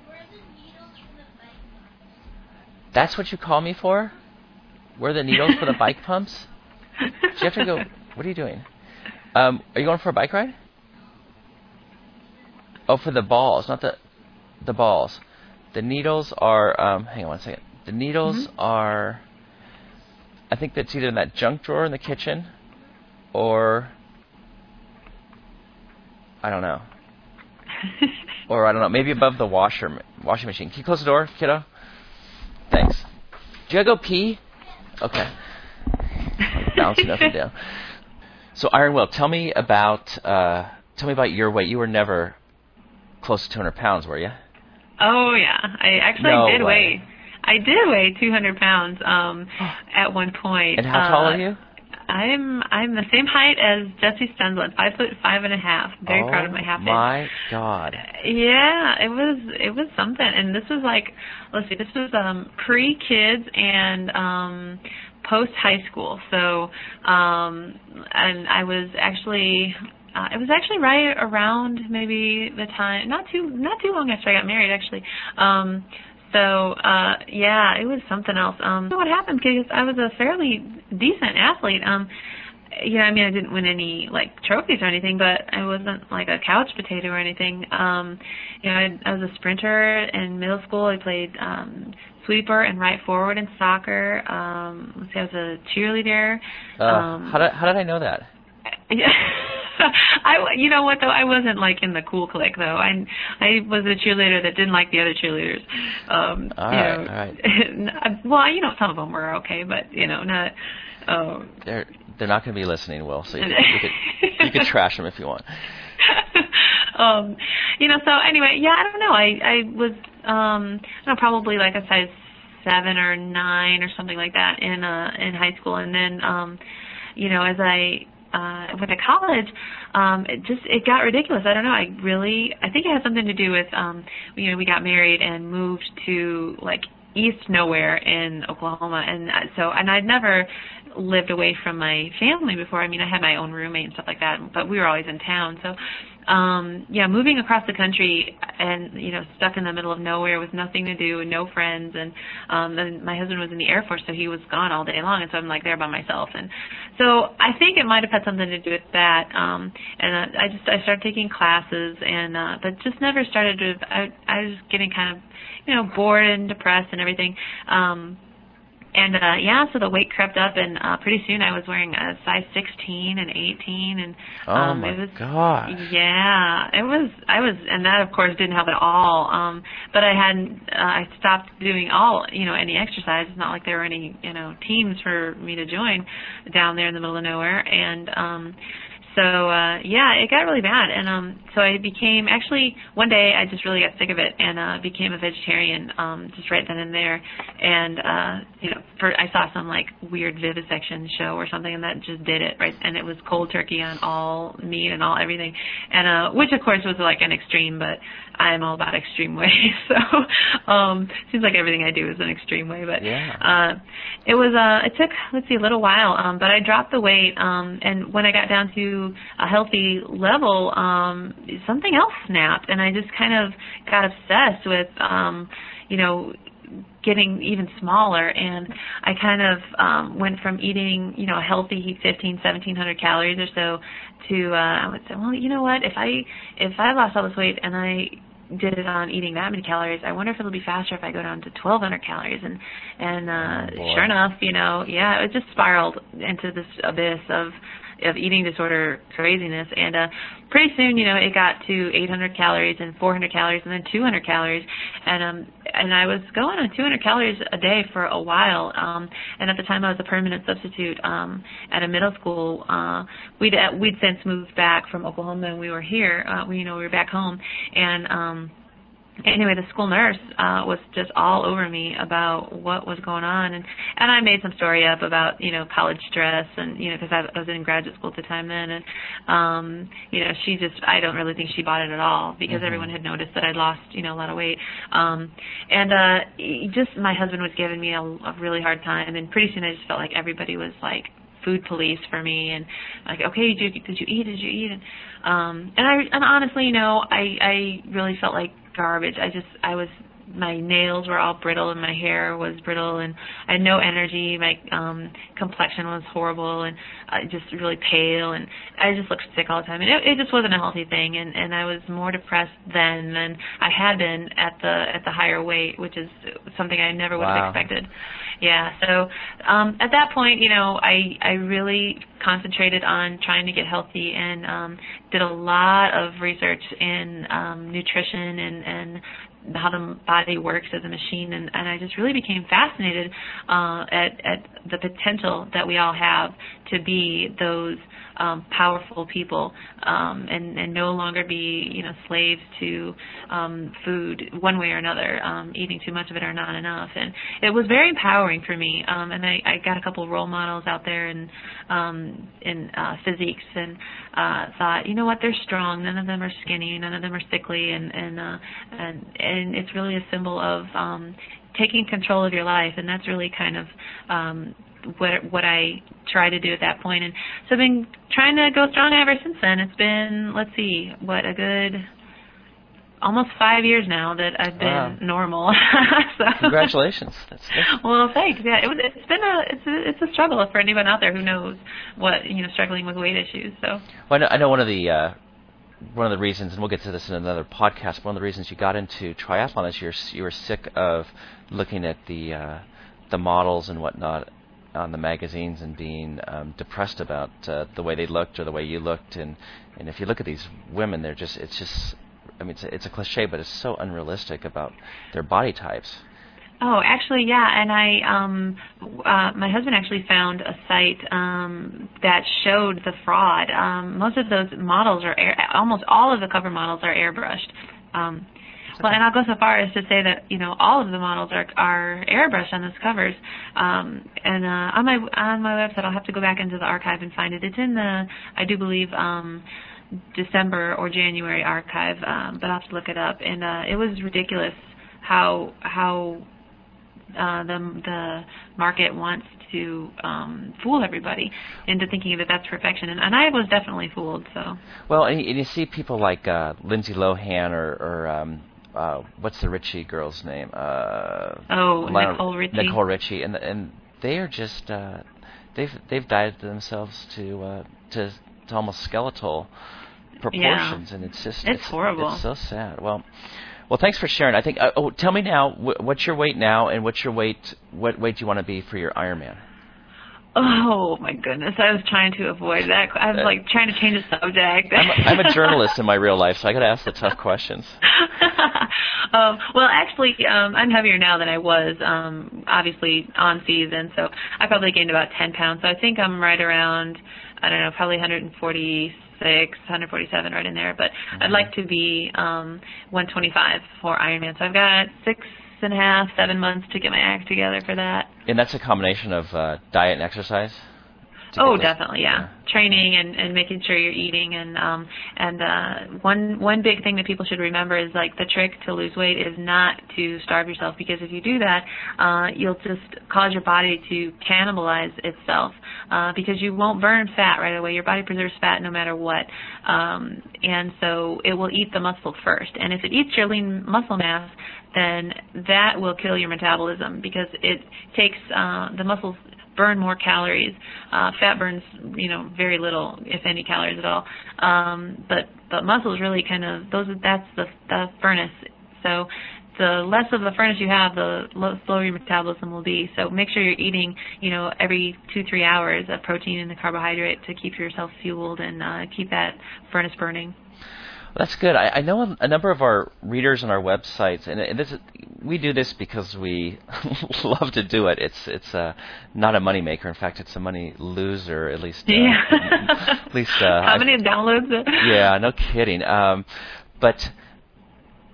Where are the needles for the bike pumps? That's what you call me for? Where are the needles for the bike pumps? Do you have to go? What are you doing? Are you going for a bike ride? Oh, for the balls, not the balls. The needles are. Hang on one second. The needles are. I think that's either in that junk drawer in the kitchen, or. I don't know. Or I don't know. Maybe above the washing machine. Can you close the door, kiddo? Thanks. Do you gotta go pee? Okay. I'm bouncing up and down. So Iron Wil, tell me about your weight. You were never close to 200 pounds, were you? Oh yeah. I did weigh 200 pounds at one point. And how tall are you? I'm the same height as Jesse Stenzlin, 5'5½". Very proud of my half inch. Oh my God! Yeah, it was something, and this was pre kids and post high school. So, and I was actually. It was actually right around maybe the time not too long after I got married, actually. So, it was something else. What happened, because I was a fairly decent athlete. I didn't win any, trophies or anything, but I wasn't, a couch potato or anything. I was a sprinter in middle school. I played sweeper and right forward in soccer. I was a cheerleader. How did I know that? You know what, though? I wasn't, in the cool clique, though. I was a cheerleader that didn't like the other cheerleaders. All right. Well, some of them were okay, but, not... They're not going to be listening, Wil, so you could trash them if you want. So anyway, I don't know. I was, probably a size 7 or 9 or something like that in high school. And then, as I... went to college, it got ridiculous. I don't know. I think it had something to do with, we got married and moved to east nowhere in Oklahoma. And I'd never lived away from my family before. I mean, I had my own roommate and stuff like that, but we were always in town. So, moving across the country and, stuck in the middle of nowhere with nothing to do and no friends. And, then my husband was in the Air Force, so he was gone all day long. And so I'm there by myself. And so I think it might've had something to do with that. And I started taking classes and, but just never started to, I was getting kind of, bored and depressed and everything. So the weight crept up, and pretty soon I was wearing a size 16 and 18, and God! Yeah, it was. And that of course didn't help at all. But I hadn't. I stopped doing any exercise. It's not like there were any teams for me to join down there in the middle of nowhere, and So, yeah, it got really bad. And so I became, actually, one day I just really got sick of it and became a vegetarian just right then and there. And, you know, I saw some, like, weird vivisection show or something, and that just did it, right? And it was cold turkey on all meat and all everything, and which, of course, was, like, an extreme, but I'm all about extreme ways. So seems like everything I do is an extreme way. But yeah. It was, it took, let's see, a little while, but I dropped the weight, and when I got down to a healthy level, something else snapped, and I just kind of got obsessed with, you know, getting even smaller, and I kind of went from eating, you know, a healthy 1,500 to 1,700 calories or so to, I would say, well, you know what, if I lost all this weight and I did it on eating that many calories, I wonder if it'll be faster if I go down to 1,200 calories. And sure enough, you know, yeah, it just spiraled into this abyss of eating disorder craziness, and pretty soon, you know, it got to 800 calories and 400 calories and then 200 calories, and I was going on 200 calories a day for a while, and at the time I was a permanent substitute at a middle school. We'd since moved back from Oklahoma, and we were here. We were back home, and anyway, the school nurse was just all over me about what was going on, and I made some story up about, you know, college stress, and, you know, because I was in graduate school at the time then, and you know, she just, I don't really think she bought it at all, because everyone had noticed that I'd lost, you know, a lot of weight, and just my husband was giving me a really hard time, and pretty soon I just felt like everybody was like food police for me, and like, okay, did you eat, and honestly, you know, I really felt like garbage. My nails were all brittle, and my hair was brittle, and I had no energy. My complexion was horrible, and just really pale, and I just looked sick all the time. And it just wasn't a healthy thing, and I was more depressed then than I had been at the higher weight, which is something I never would have expected. Yeah. So at that point, you know, I really concentrated on trying to get healthy, and did a lot of research in nutrition and how the body works as a machine, and I just really became fascinated at the potential that we all have to be those powerful people, and no longer be, you know, slaves to food one way or another, eating too much of it or not enough. And it was very empowering for me, and I got a couple of role models out there in physiques, and thought, you know what, they're strong, none of them are skinny, none of them are sickly, and it's really a symbol of taking control of your life, and that's really kind of what I try to do at that point. And so I've been trying to go strong ever since then. It's been, let's see, what, a good almost 5 years now that I've been normal. So, congratulations. Well, thanks. Yeah, it's a struggle for anyone out there who knows what, you know, struggling with weight issues. So, well, I know one of the reasons, and we'll get to this in another podcast, one of the reasons you got into triathlon is you were sick of looking at the models and whatnot on the magazines and being depressed about the way they looked or the way you looked, and if you look at these women, it's a cliche, but it's so unrealistic about their body types. Oh, actually, yeah, and my husband actually found a site that showed the fraud. Most of those models are almost all of the cover models are airbrushed. Well, and I'll go so far as to say that, you know, all of the models are airbrushed on those covers. And on my website, I'll have to go back into the archive and find it. It's in the, I do believe, December or January archive, but I'll have to look it up. And it was ridiculous how the market wants to fool everybody into thinking that that's perfection, and I was definitely fooled. So. Well, and you see people like Lindsay Lohan or what's the Ritchie girl's name? Nicole Ritchie. Nicole Ritchie, and they are just they've dieted themselves to almost skeletal proportions, yeah. And it's horrible. It's so sad. Well, thanks for sharing. I think. Tell me now, what's your weight now, and what weight do you want to be for your Ironman? Oh my goodness, I was trying to avoid that. I was like trying to change the subject. I'm a journalist in my real life, so I got to ask the tough questions. Well, actually, I'm heavier now than I was, obviously on season, so I probably gained about 10 pounds. So I think I'm right around I don't know, probably 146, 147, right in there. But I'd like to be 125 for Ironman. So I've got 6.5, 7 months to get my act together for that. And that's a combination of diet and exercise? Oh, definitely, yeah. Training and making sure you're eating. And one big thing that people should remember is, like, the trick to lose weight is not to starve yourself, because if you do that, you'll just cause your body to cannibalize itself because you won't burn fat right away. Your body preserves fat no matter what. And so it will eat the muscle first. And if it eats your lean muscle mass, then that will kill your metabolism, because it takes the muscles burn more calories. Fat burns, you know, very little, if any calories at all. But muscles really kind of that's the furnace. So the less of the furnace you have, the slower your metabolism will be. So make sure you're eating, you know, every 2-3 hours of protein and the carbohydrate to keep yourself fueled and keep that furnace burning. That's good. I know a number of our readers on our websites, and we do this because we love to do it. It's not a money maker. In fact, it's a money loser, at least. Yeah. At least. How many downloads? Yeah, no kidding. But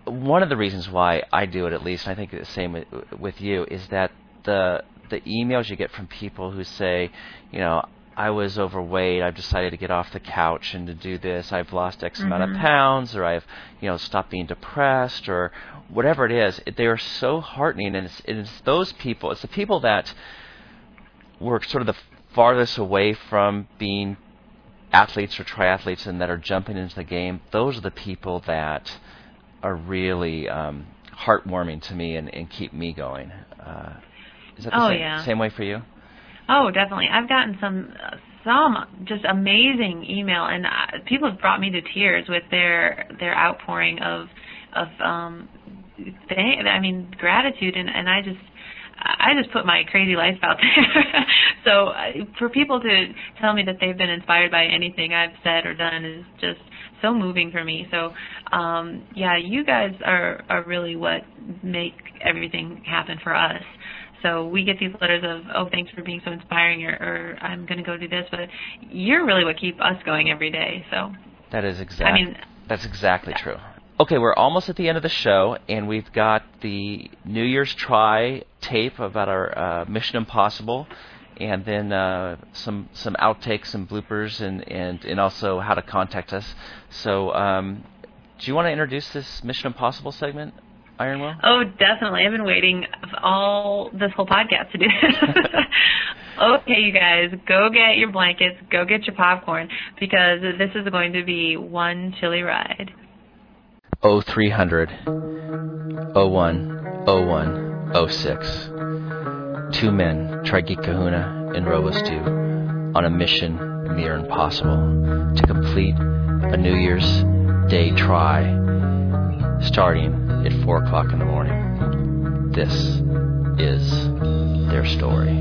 one of the reasons why I do it, at least, and I think the same with you, is that the emails you get from people who say, you know, I was overweight, I've decided to get off the couch and to do this, I've lost X amount of pounds, or I've, you know, stopped being depressed, or whatever it is. They are so heartening, and it's those people, it's the people that were sort of the farthest away from being athletes or triathletes and that are jumping into the game. Those are the people that are really heartwarming to me and keep me going. Is that the same way for you? Oh, definitely. I've gotten some just amazing email, and people have brought me to tears with their outpouring of gratitude, and I just put my crazy life out there. So for people to tell me that they've been inspired by anything I've said or done is just so moving for me. So, you guys are really what make everything happen for us. So we get these letters of, oh, thanks for being so inspiring, or I'm going to go do this, but you're really what keep us going every day. So that's exactly true. Okay, we're almost at the end of the show, and we've got the New Year's Try tape about our Mission Impossible, and then some outtakes and bloopers, and also how to contact us. So do you want to introduce this Mission Impossible segment? Iron Wil? Oh, definitely. I've been waiting all this whole podcast to do this. Okay, you guys, go get your blankets, go get your popcorn, because this is going to be one chilly ride. 0300 01 01 06. Two men, Tri-Geek Kahuna and RoboStew, on a mission near impossible to complete a New Year's Day try starting at 4 o'clock in the morning. This is their story.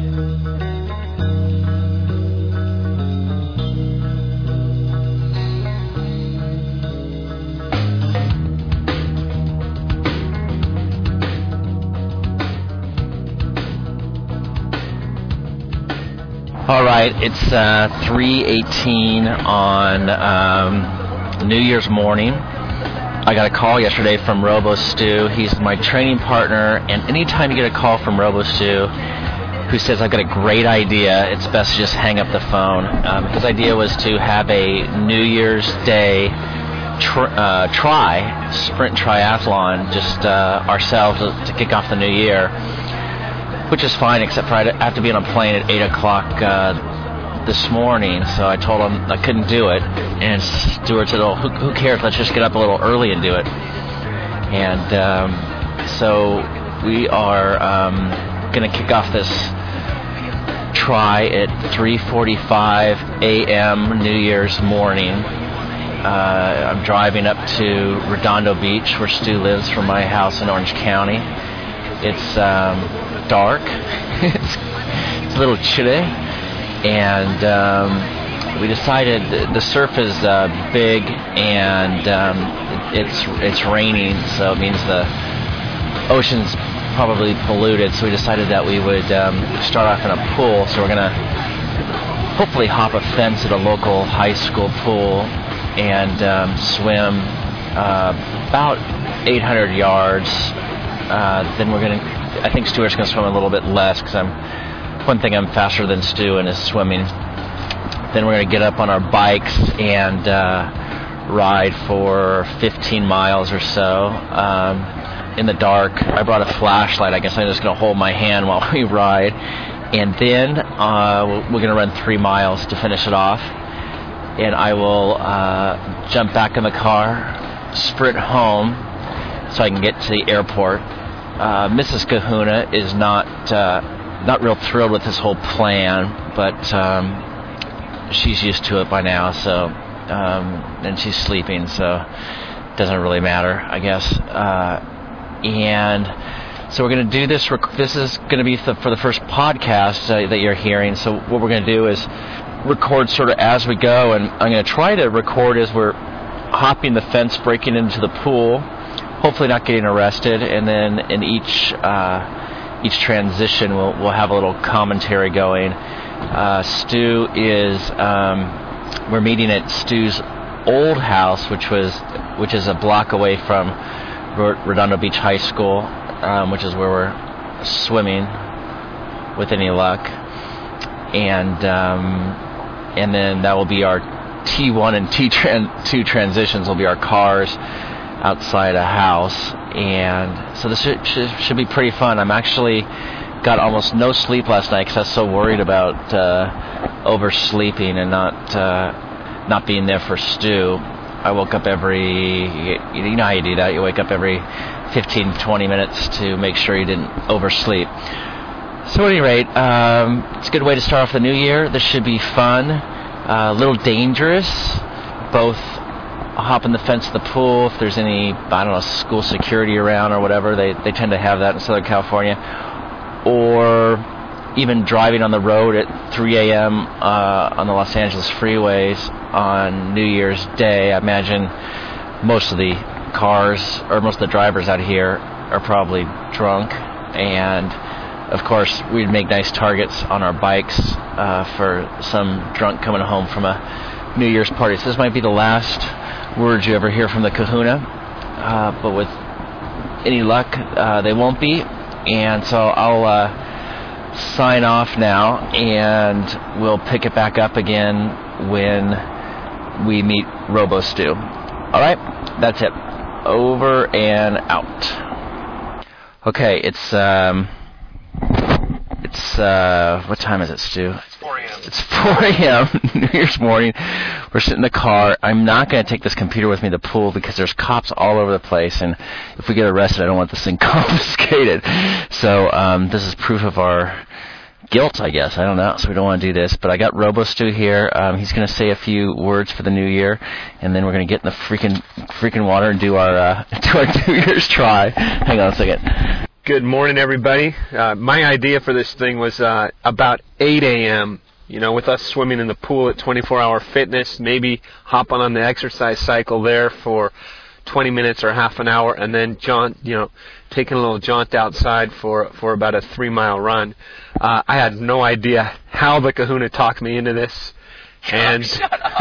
All right, it's 3:18 on New Year's morning. I got a call yesterday from RoboStew. He's my training partner, and anytime you get a call from RoboStew who says, I've got a great idea, it's best to just hang up the phone. His idea was to have a New Year's Day sprint triathlon, just ourselves to kick off the new year, which is fine, except for I have to be on a plane at 8 o'clock this morning, so I told him I couldn't do it, and Stuart said, oh, who cares, let's just get up a little early and do it. And so we are going to kick off this try at 3:45 a.m. New Year's morning. I'm driving up to Redondo Beach, where Stu lives, from my house in Orange County. It's dark, it's a little chilly, and we decided the surf is big, and it's raining, so it means the ocean's probably polluted, so we decided that we would start off in a pool. So we're going to hopefully hop a fence at a local high school pool and swim about 800 yards. Then we're going to, I think Stuart's going to swim a little bit less because one thing I'm faster than Stu in is swimming. Then we're going to get up on our bikes and ride for 15 miles or so in the dark. I brought a flashlight. I guess I'm just going to hold my hand while we ride. And then we're going to run 3 miles to finish it off. And I will jump back in the car, sprint home so I can get to the airport. Mrs. Kahuna is not real thrilled with this whole plan, but she's used to it by now, so and she's sleeping, so it doesn't really matter, I guess. And so we're going to do this. This is going to be for the first podcast that you're hearing. So what we're going to do is record sort of as we go, and I'm going to try to record as we're hopping the fence, breaking into the pool, hopefully not getting arrested, and then in each transition we'll have a little commentary going. Stu is we're meeting at Stu's old house, which is a block away from Redondo Beach High School, which is where we're swimming with any luck, and then that will be our T1 and T2 transitions will be our cars outside a house, and so this should be pretty fun. I'm actually got almost no sleep last night because I was so worried about oversleeping and not being there for Stu. I woke up you know how you do that, you wake up every 15, 20 minutes to make sure you didn't oversleep. So at any rate, it's a good way to start off the new year. This should be fun, a little dangerous, both hop in the fence of the pool, if there's any, I don't know, school security around or whatever, they tend to have that in Southern California, or even driving on the road at 3 a.m. On the Los Angeles freeways on New Year's Day. I imagine most of the cars, or most of the drivers out here are probably drunk, and of course we'd make nice targets on our bikes for some drunk coming home from a New Year's party. So this might be the last words you ever hear from the Kahuna, but with any luck, they won't be. And so I'll sign off now, and we'll pick it back up again when we meet RoboStew. All right, that's it. Over and out. Okay, it's what time is it, Stu? It's 4 a.m. New Year's morning. We're sitting in the car. I'm not going to take this computer with me to the pool because there's cops all over the place, and if we get arrested, I don't want this thing confiscated. So this is proof of our guilt, I guess. I don't know, so we don't want to do this. But I got RoboStew here. He's going to say a few words for the new year, and then we're going to get in the freaking water and do our New Year's try. Hang on a second. Good morning, everybody. My idea for this thing was about 8 a.m., you know, with us swimming in the pool at 24-hour fitness, maybe hopping on the exercise cycle there for 20 minutes or half an hour, and then taking a little jaunt outside for about a 3-mile run. I had no idea how the Kahuna talked me into this. And oh, shut up.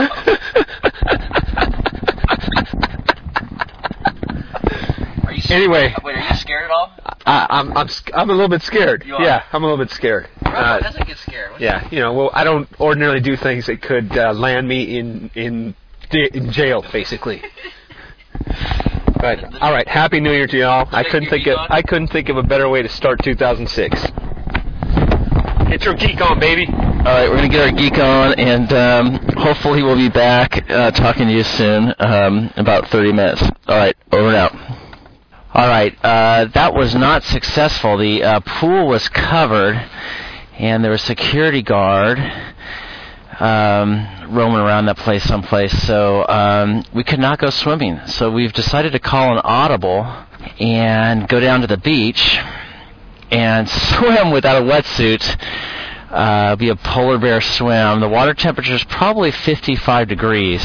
Anyway. Wait, are you scared at all? I'm a little bit scared. You are? Yeah, I'm a little bit scared. Robert doesn't get scared. Well, I don't ordinarily do things that could land me in jail, basically. But all right, happy New Year to y'all. I couldn't think of a better way to start 2006. Get your geek on, baby. All right, we're gonna get our geek on, and hopefully we'll be back talking to you soon, about 30 minutes. All right, over and out. All right, that was not successful. The pool was covered, and there was a security guard roaming around that place someplace, so we could not go swimming. So we've decided to call an audible and go down to the beach and swim without a wetsuit. It'll be a polar bear swim. The water temperature is probably 55 degrees.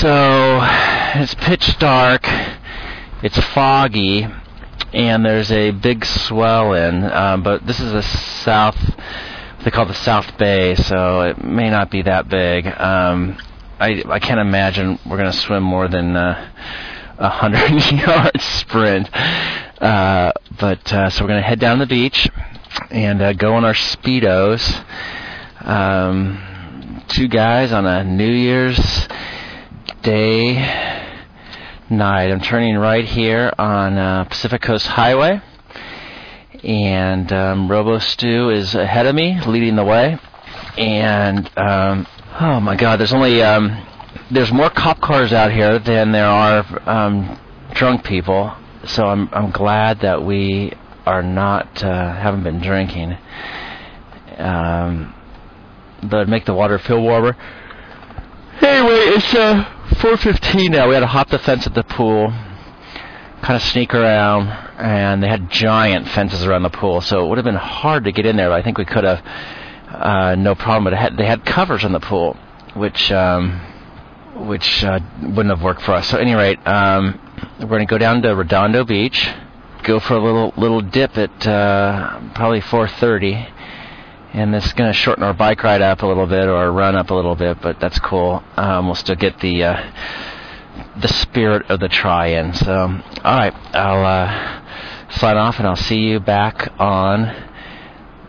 So it's pitch dark. It's foggy, and there's a big swell in, but this is a south they call the South Bay, so it may not be that big. I can't imagine we're going to swim more than 100-yard sprint. So we're going to head down to the beach and go in our Speedos. Two guys on a New Year's Day night. I'm turning right here on Pacific Coast Highway. And RoboStew is ahead of me, leading the way. And, oh my God, there's more cop cars out here than there are drunk people. So I'm glad that we are not, haven't been drinking. That would make the water feel warmer. Anyway, it's 4:15 now. We had to hop the fence at the pool, kind of sneak around, and they had giant fences around the pool, so it would have been hard to get in there, but I think we could have no problem. But they had covers on the pool, which wouldn't have worked for us. So at any rate, we're going to go down to Redondo Beach, go for a little dip at probably 4:30, and this is going to shorten our bike ride up a little bit, or our run up a little bit, but that's cool. We'll still get the spirit of the try-in. So, all right, I'll sign off, and I'll see you back on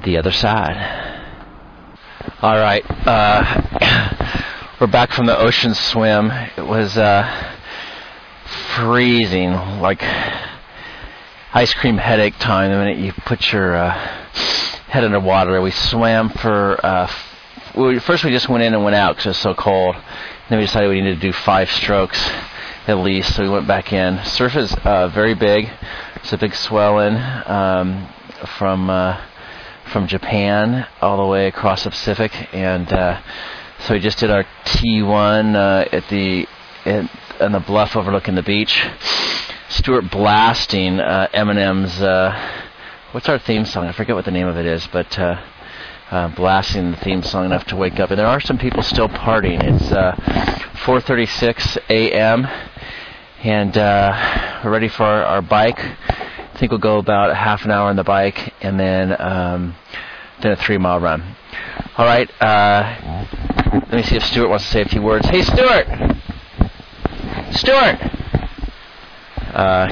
the other side. All right, we're back from the ocean swim. It was freezing, like ice cream headache time. The minute you put your head under water, we swam for... first we just went in and went out because it was so cold. Then we decided we needed to do 5 strokes at least, so we went back in. Surf is very big. It's a big swell in from Japan all the way across the Pacific, and so we just did our T1 on the bluff overlooking the beach. Stuart blasting Eminem's what's our theme song? I forget what the name of it is, but. Blasting the theme song enough to wake up, and there are some people still partying. It's 4:36 a.m. and we're ready for our bike. I think we'll go about half an hour on the bike, and then a 3-mile run. All right, let me see if Stuart wants to say a few words. Hey, Stuart! Stuart!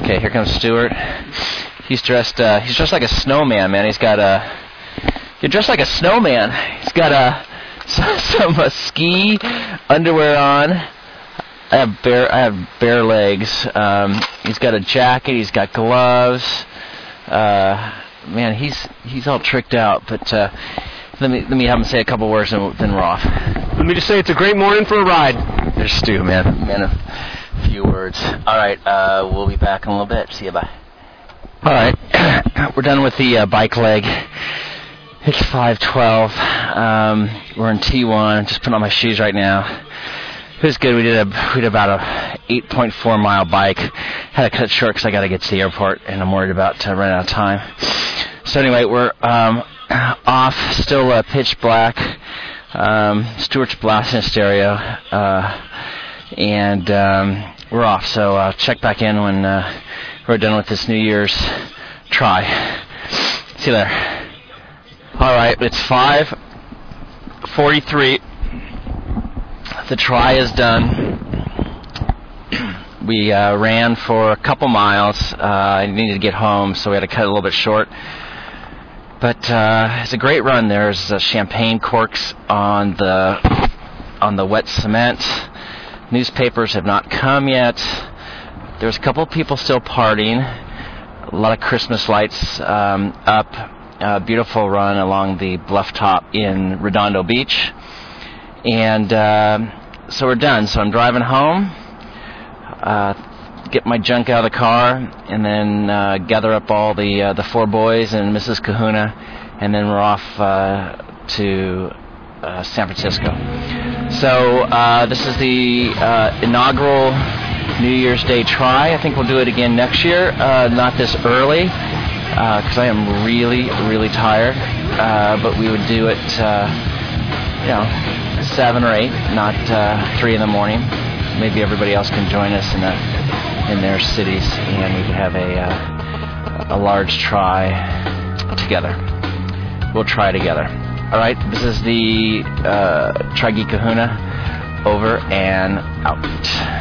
Okay, here comes Stuart. He's dressed like a snowman, man. You're dressed like a snowman. He's got some ski underwear on. I have bare legs. He's got a jacket. He's got gloves. Man, he's all tricked out. But let me have him say a couple words, and then we're off. Let me just say it's a great morning for a ride. There's Stu, man of a few words. All right, we'll be back in a little bit. See you, bye. All right, we're done with the bike leg. It's 5:12. We're in T1. I'm just putting on my shoes right now. It was good. We did about a 8.4-mile bike. Had to cut it short because I got to get to the airport, and I'm worried about running out of time. So anyway, we're off. Still pitch black. Stuart's blasting stereo, and we're off. So check back in when we're done with this New Year's try. See you later. All right, it's 5:43. The try is done. We ran for a couple miles. I needed to get home, so we had to cut it a little bit short. But it's a great run. There's champagne corks on the wet cement. Newspapers have not come yet. There's a couple of people still partying. A lot of Christmas lights up. Beautiful run along the bluff top in Redondo Beach, and so we're done. So I'm driving home, get my junk out of the car, and then gather up all the 4 boys and Mrs. Kahuna, and then we're off to San Francisco. So this is the inaugural New Year's Day try. I think we'll do it again next year, not this early, because I am really, really tired, but we would do it, 7 or 8, not 3 in the morning. Maybe everybody else can join us in their cities, and we could have a large try together. We'll try together. All right, this is the Tri-Geek Kahuna. Over and out.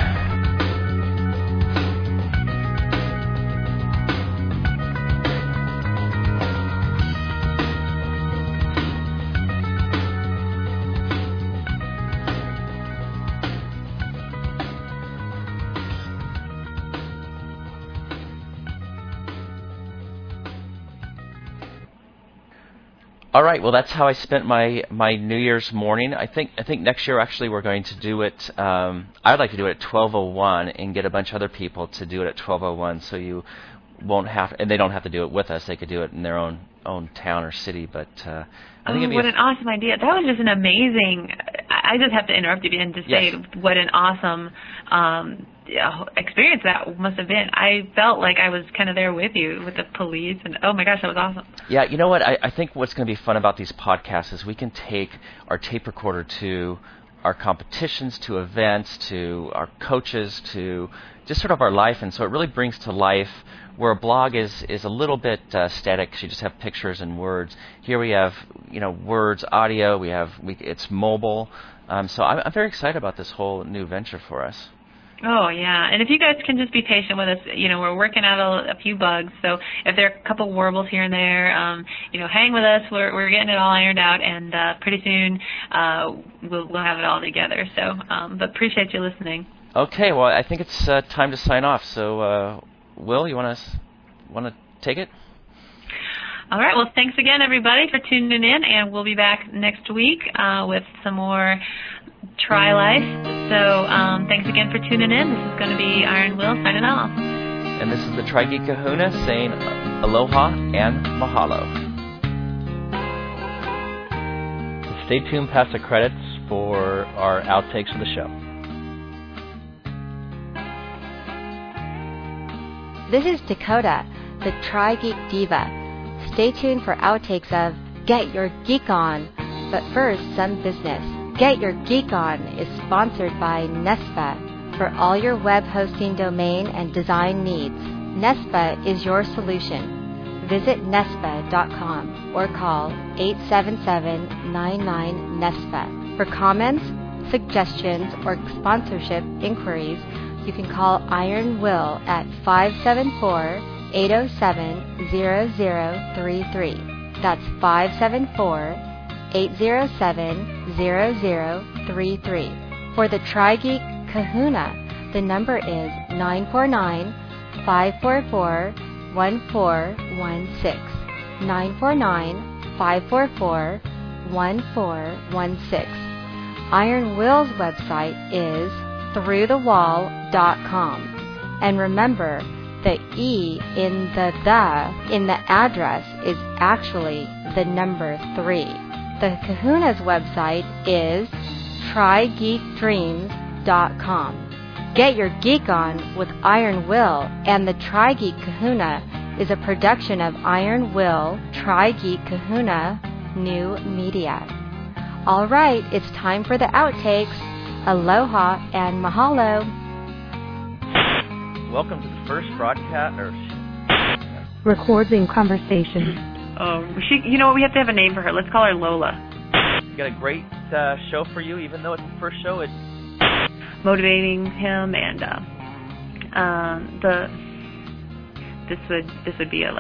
All right, well, that's how I spent my New Year's morning. I think next year, actually, we're going to do it, I'd like to do it at 12:01 and get a bunch of other people to do it at 12:01 so you won't have – and they don't have to do it with us. They could do it in their own town or city. But I think it'd be – what an awesome idea. That was just an amazing – I just have to interrupt you and just say what an awesome experience that must have been. I felt like I was kind of there with you with the police, and oh my gosh, that was awesome. Yeah, you know what? I think what's going to be fun about these podcasts is we can take our tape recorder to our competitions, to events, to our coaches, to just sort of our life, and so it really brings to life where a blog is a little bit static. You just have pictures and words. Here we have words, audio. It's mobile. So I'm very excited about this whole new venture for us. Oh, yeah. And if you guys can just be patient with us, we're working out a few bugs. So if there are a couple warbles here and there, hang with us. We're getting it all ironed out, and pretty soon we'll have it all together. So, but appreciate you listening. Okay. Well, I think it's time to sign off. So, Will, you want to take it? All right. Well, thanks again, everybody, for tuning in, and we'll be back next week with some more Tri-Life. So thanks again for tuning in. This is going to be Iron Wil signing off. And this is the Tri-Geek Kahuna saying aloha and mahalo. Stay tuned past the credits for our outtakes of the show. This is Dakota, the Tri-Geek Diva. Stay tuned for outtakes of Get Your Geek On, but first, some business. Get Your Geek On is sponsored by Nespa for all your web hosting domain and design needs. Nespa is your solution. Visit Nespa.com or call 877-99-NESPA. For comments, suggestions, or sponsorship inquiries, you can call Iron Wil at 574-807-0033. That's 574-807-0033. For the Tri-Geek Kahuna, the number is 949-544-1416. 949-544-1416. Iron Wil's website is throughth3wall.com. And remember, the E in the in the address is actually the number 3. The Kahuna's website is TriGeekDreams.com. Get Your Geek On with Iron Wil and the Tri-Geek Kahuna is a production of Iron Wil, Tri-Geek Kahuna, New Media. All right, it's time for the outtakes. Aloha and mahalo. Welcome to the first broadcast. Recording conversation. She, we have to have a name for her. Let's call her Lola. We got a great show for you, even though it's the first show. It's motivating him, and this would be a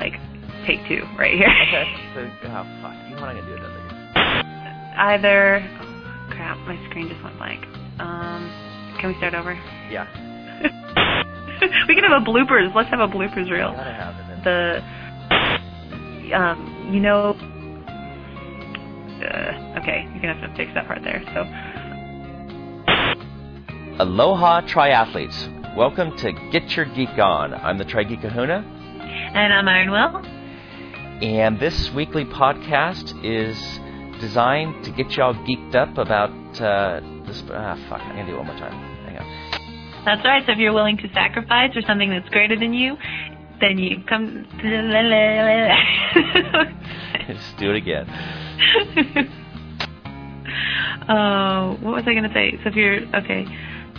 take 2 right here. Okay. So fine. You want to do another? Either. Oh, crap! My screen just went blank. Can we start over? Yeah. We can have a bloopers. Let's have a bloopers reel. Gotta have it. Okay, you're going to have to fix that part there. So, aloha triathletes. Welcome to Get Your Geek On. I'm the Tri-Geek Kahuna. And I'm Iron Wil. And this weekly podcast is designed to get y'all geeked up about this. I'm going to do it one more time. Hang on. That's right. So if you're willing to sacrifice for something that's greater than you, then you come. Let's do it again. What was I going to say? So if you're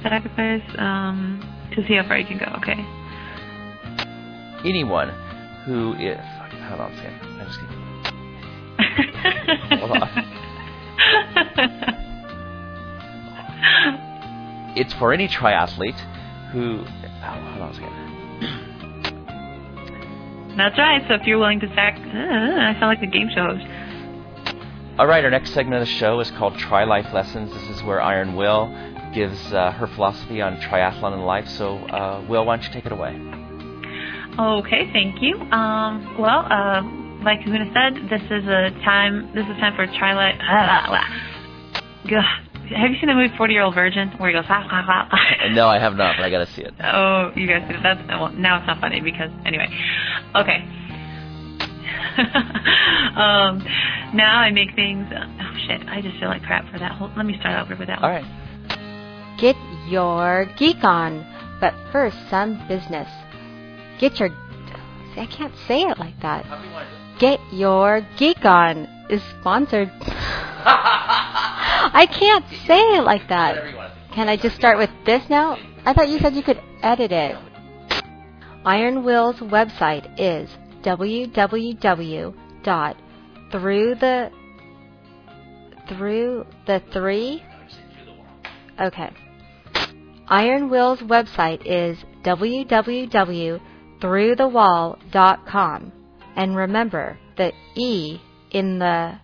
sacrifice to see how far you can go. Okay. Anyone who is. Hold on a second. I'm just kidding. Hold on. It's for any triathlete who... hold on a second. That's right. So if you're willing to sack... I sound like the game show host. All right, our next segment of the show is called Tri-Life Lessons. This is where Iron Wil gives her philosophy on triathlon and life. So, Will, why don't you take it away? Okay, thank you. Like Kahuna said, this is time for Tri-Life... Have you seen the movie 40-Year-Old Virgin, where he goes, ha, ha, ha? No, I have not, but I got to see it. Oh, you guys see it. That's, well, now it's not funny because, anyway. Okay. Now I make things... Oh, shit. I just feel like crap for that. Let me start over with that one. All right. Get your geek on, but first some business. Get your... See, I can't say it like that. Get your geek on is sponsored... I can't say it like that. Can I just start with this now? I thought you said you could edit it. Iron Wil's website is www.throughth3wall.com. Okay. Iron Wil's website is www.throughthewall.com. And remember, the E in the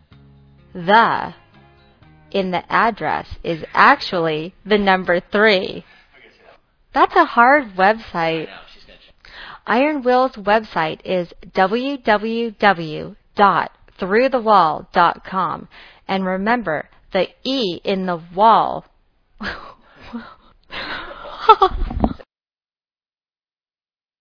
in the address is actually the number 3. That's a hard website. Iron Wil's website is www.throughthewall.com. And remember, the E in the wall.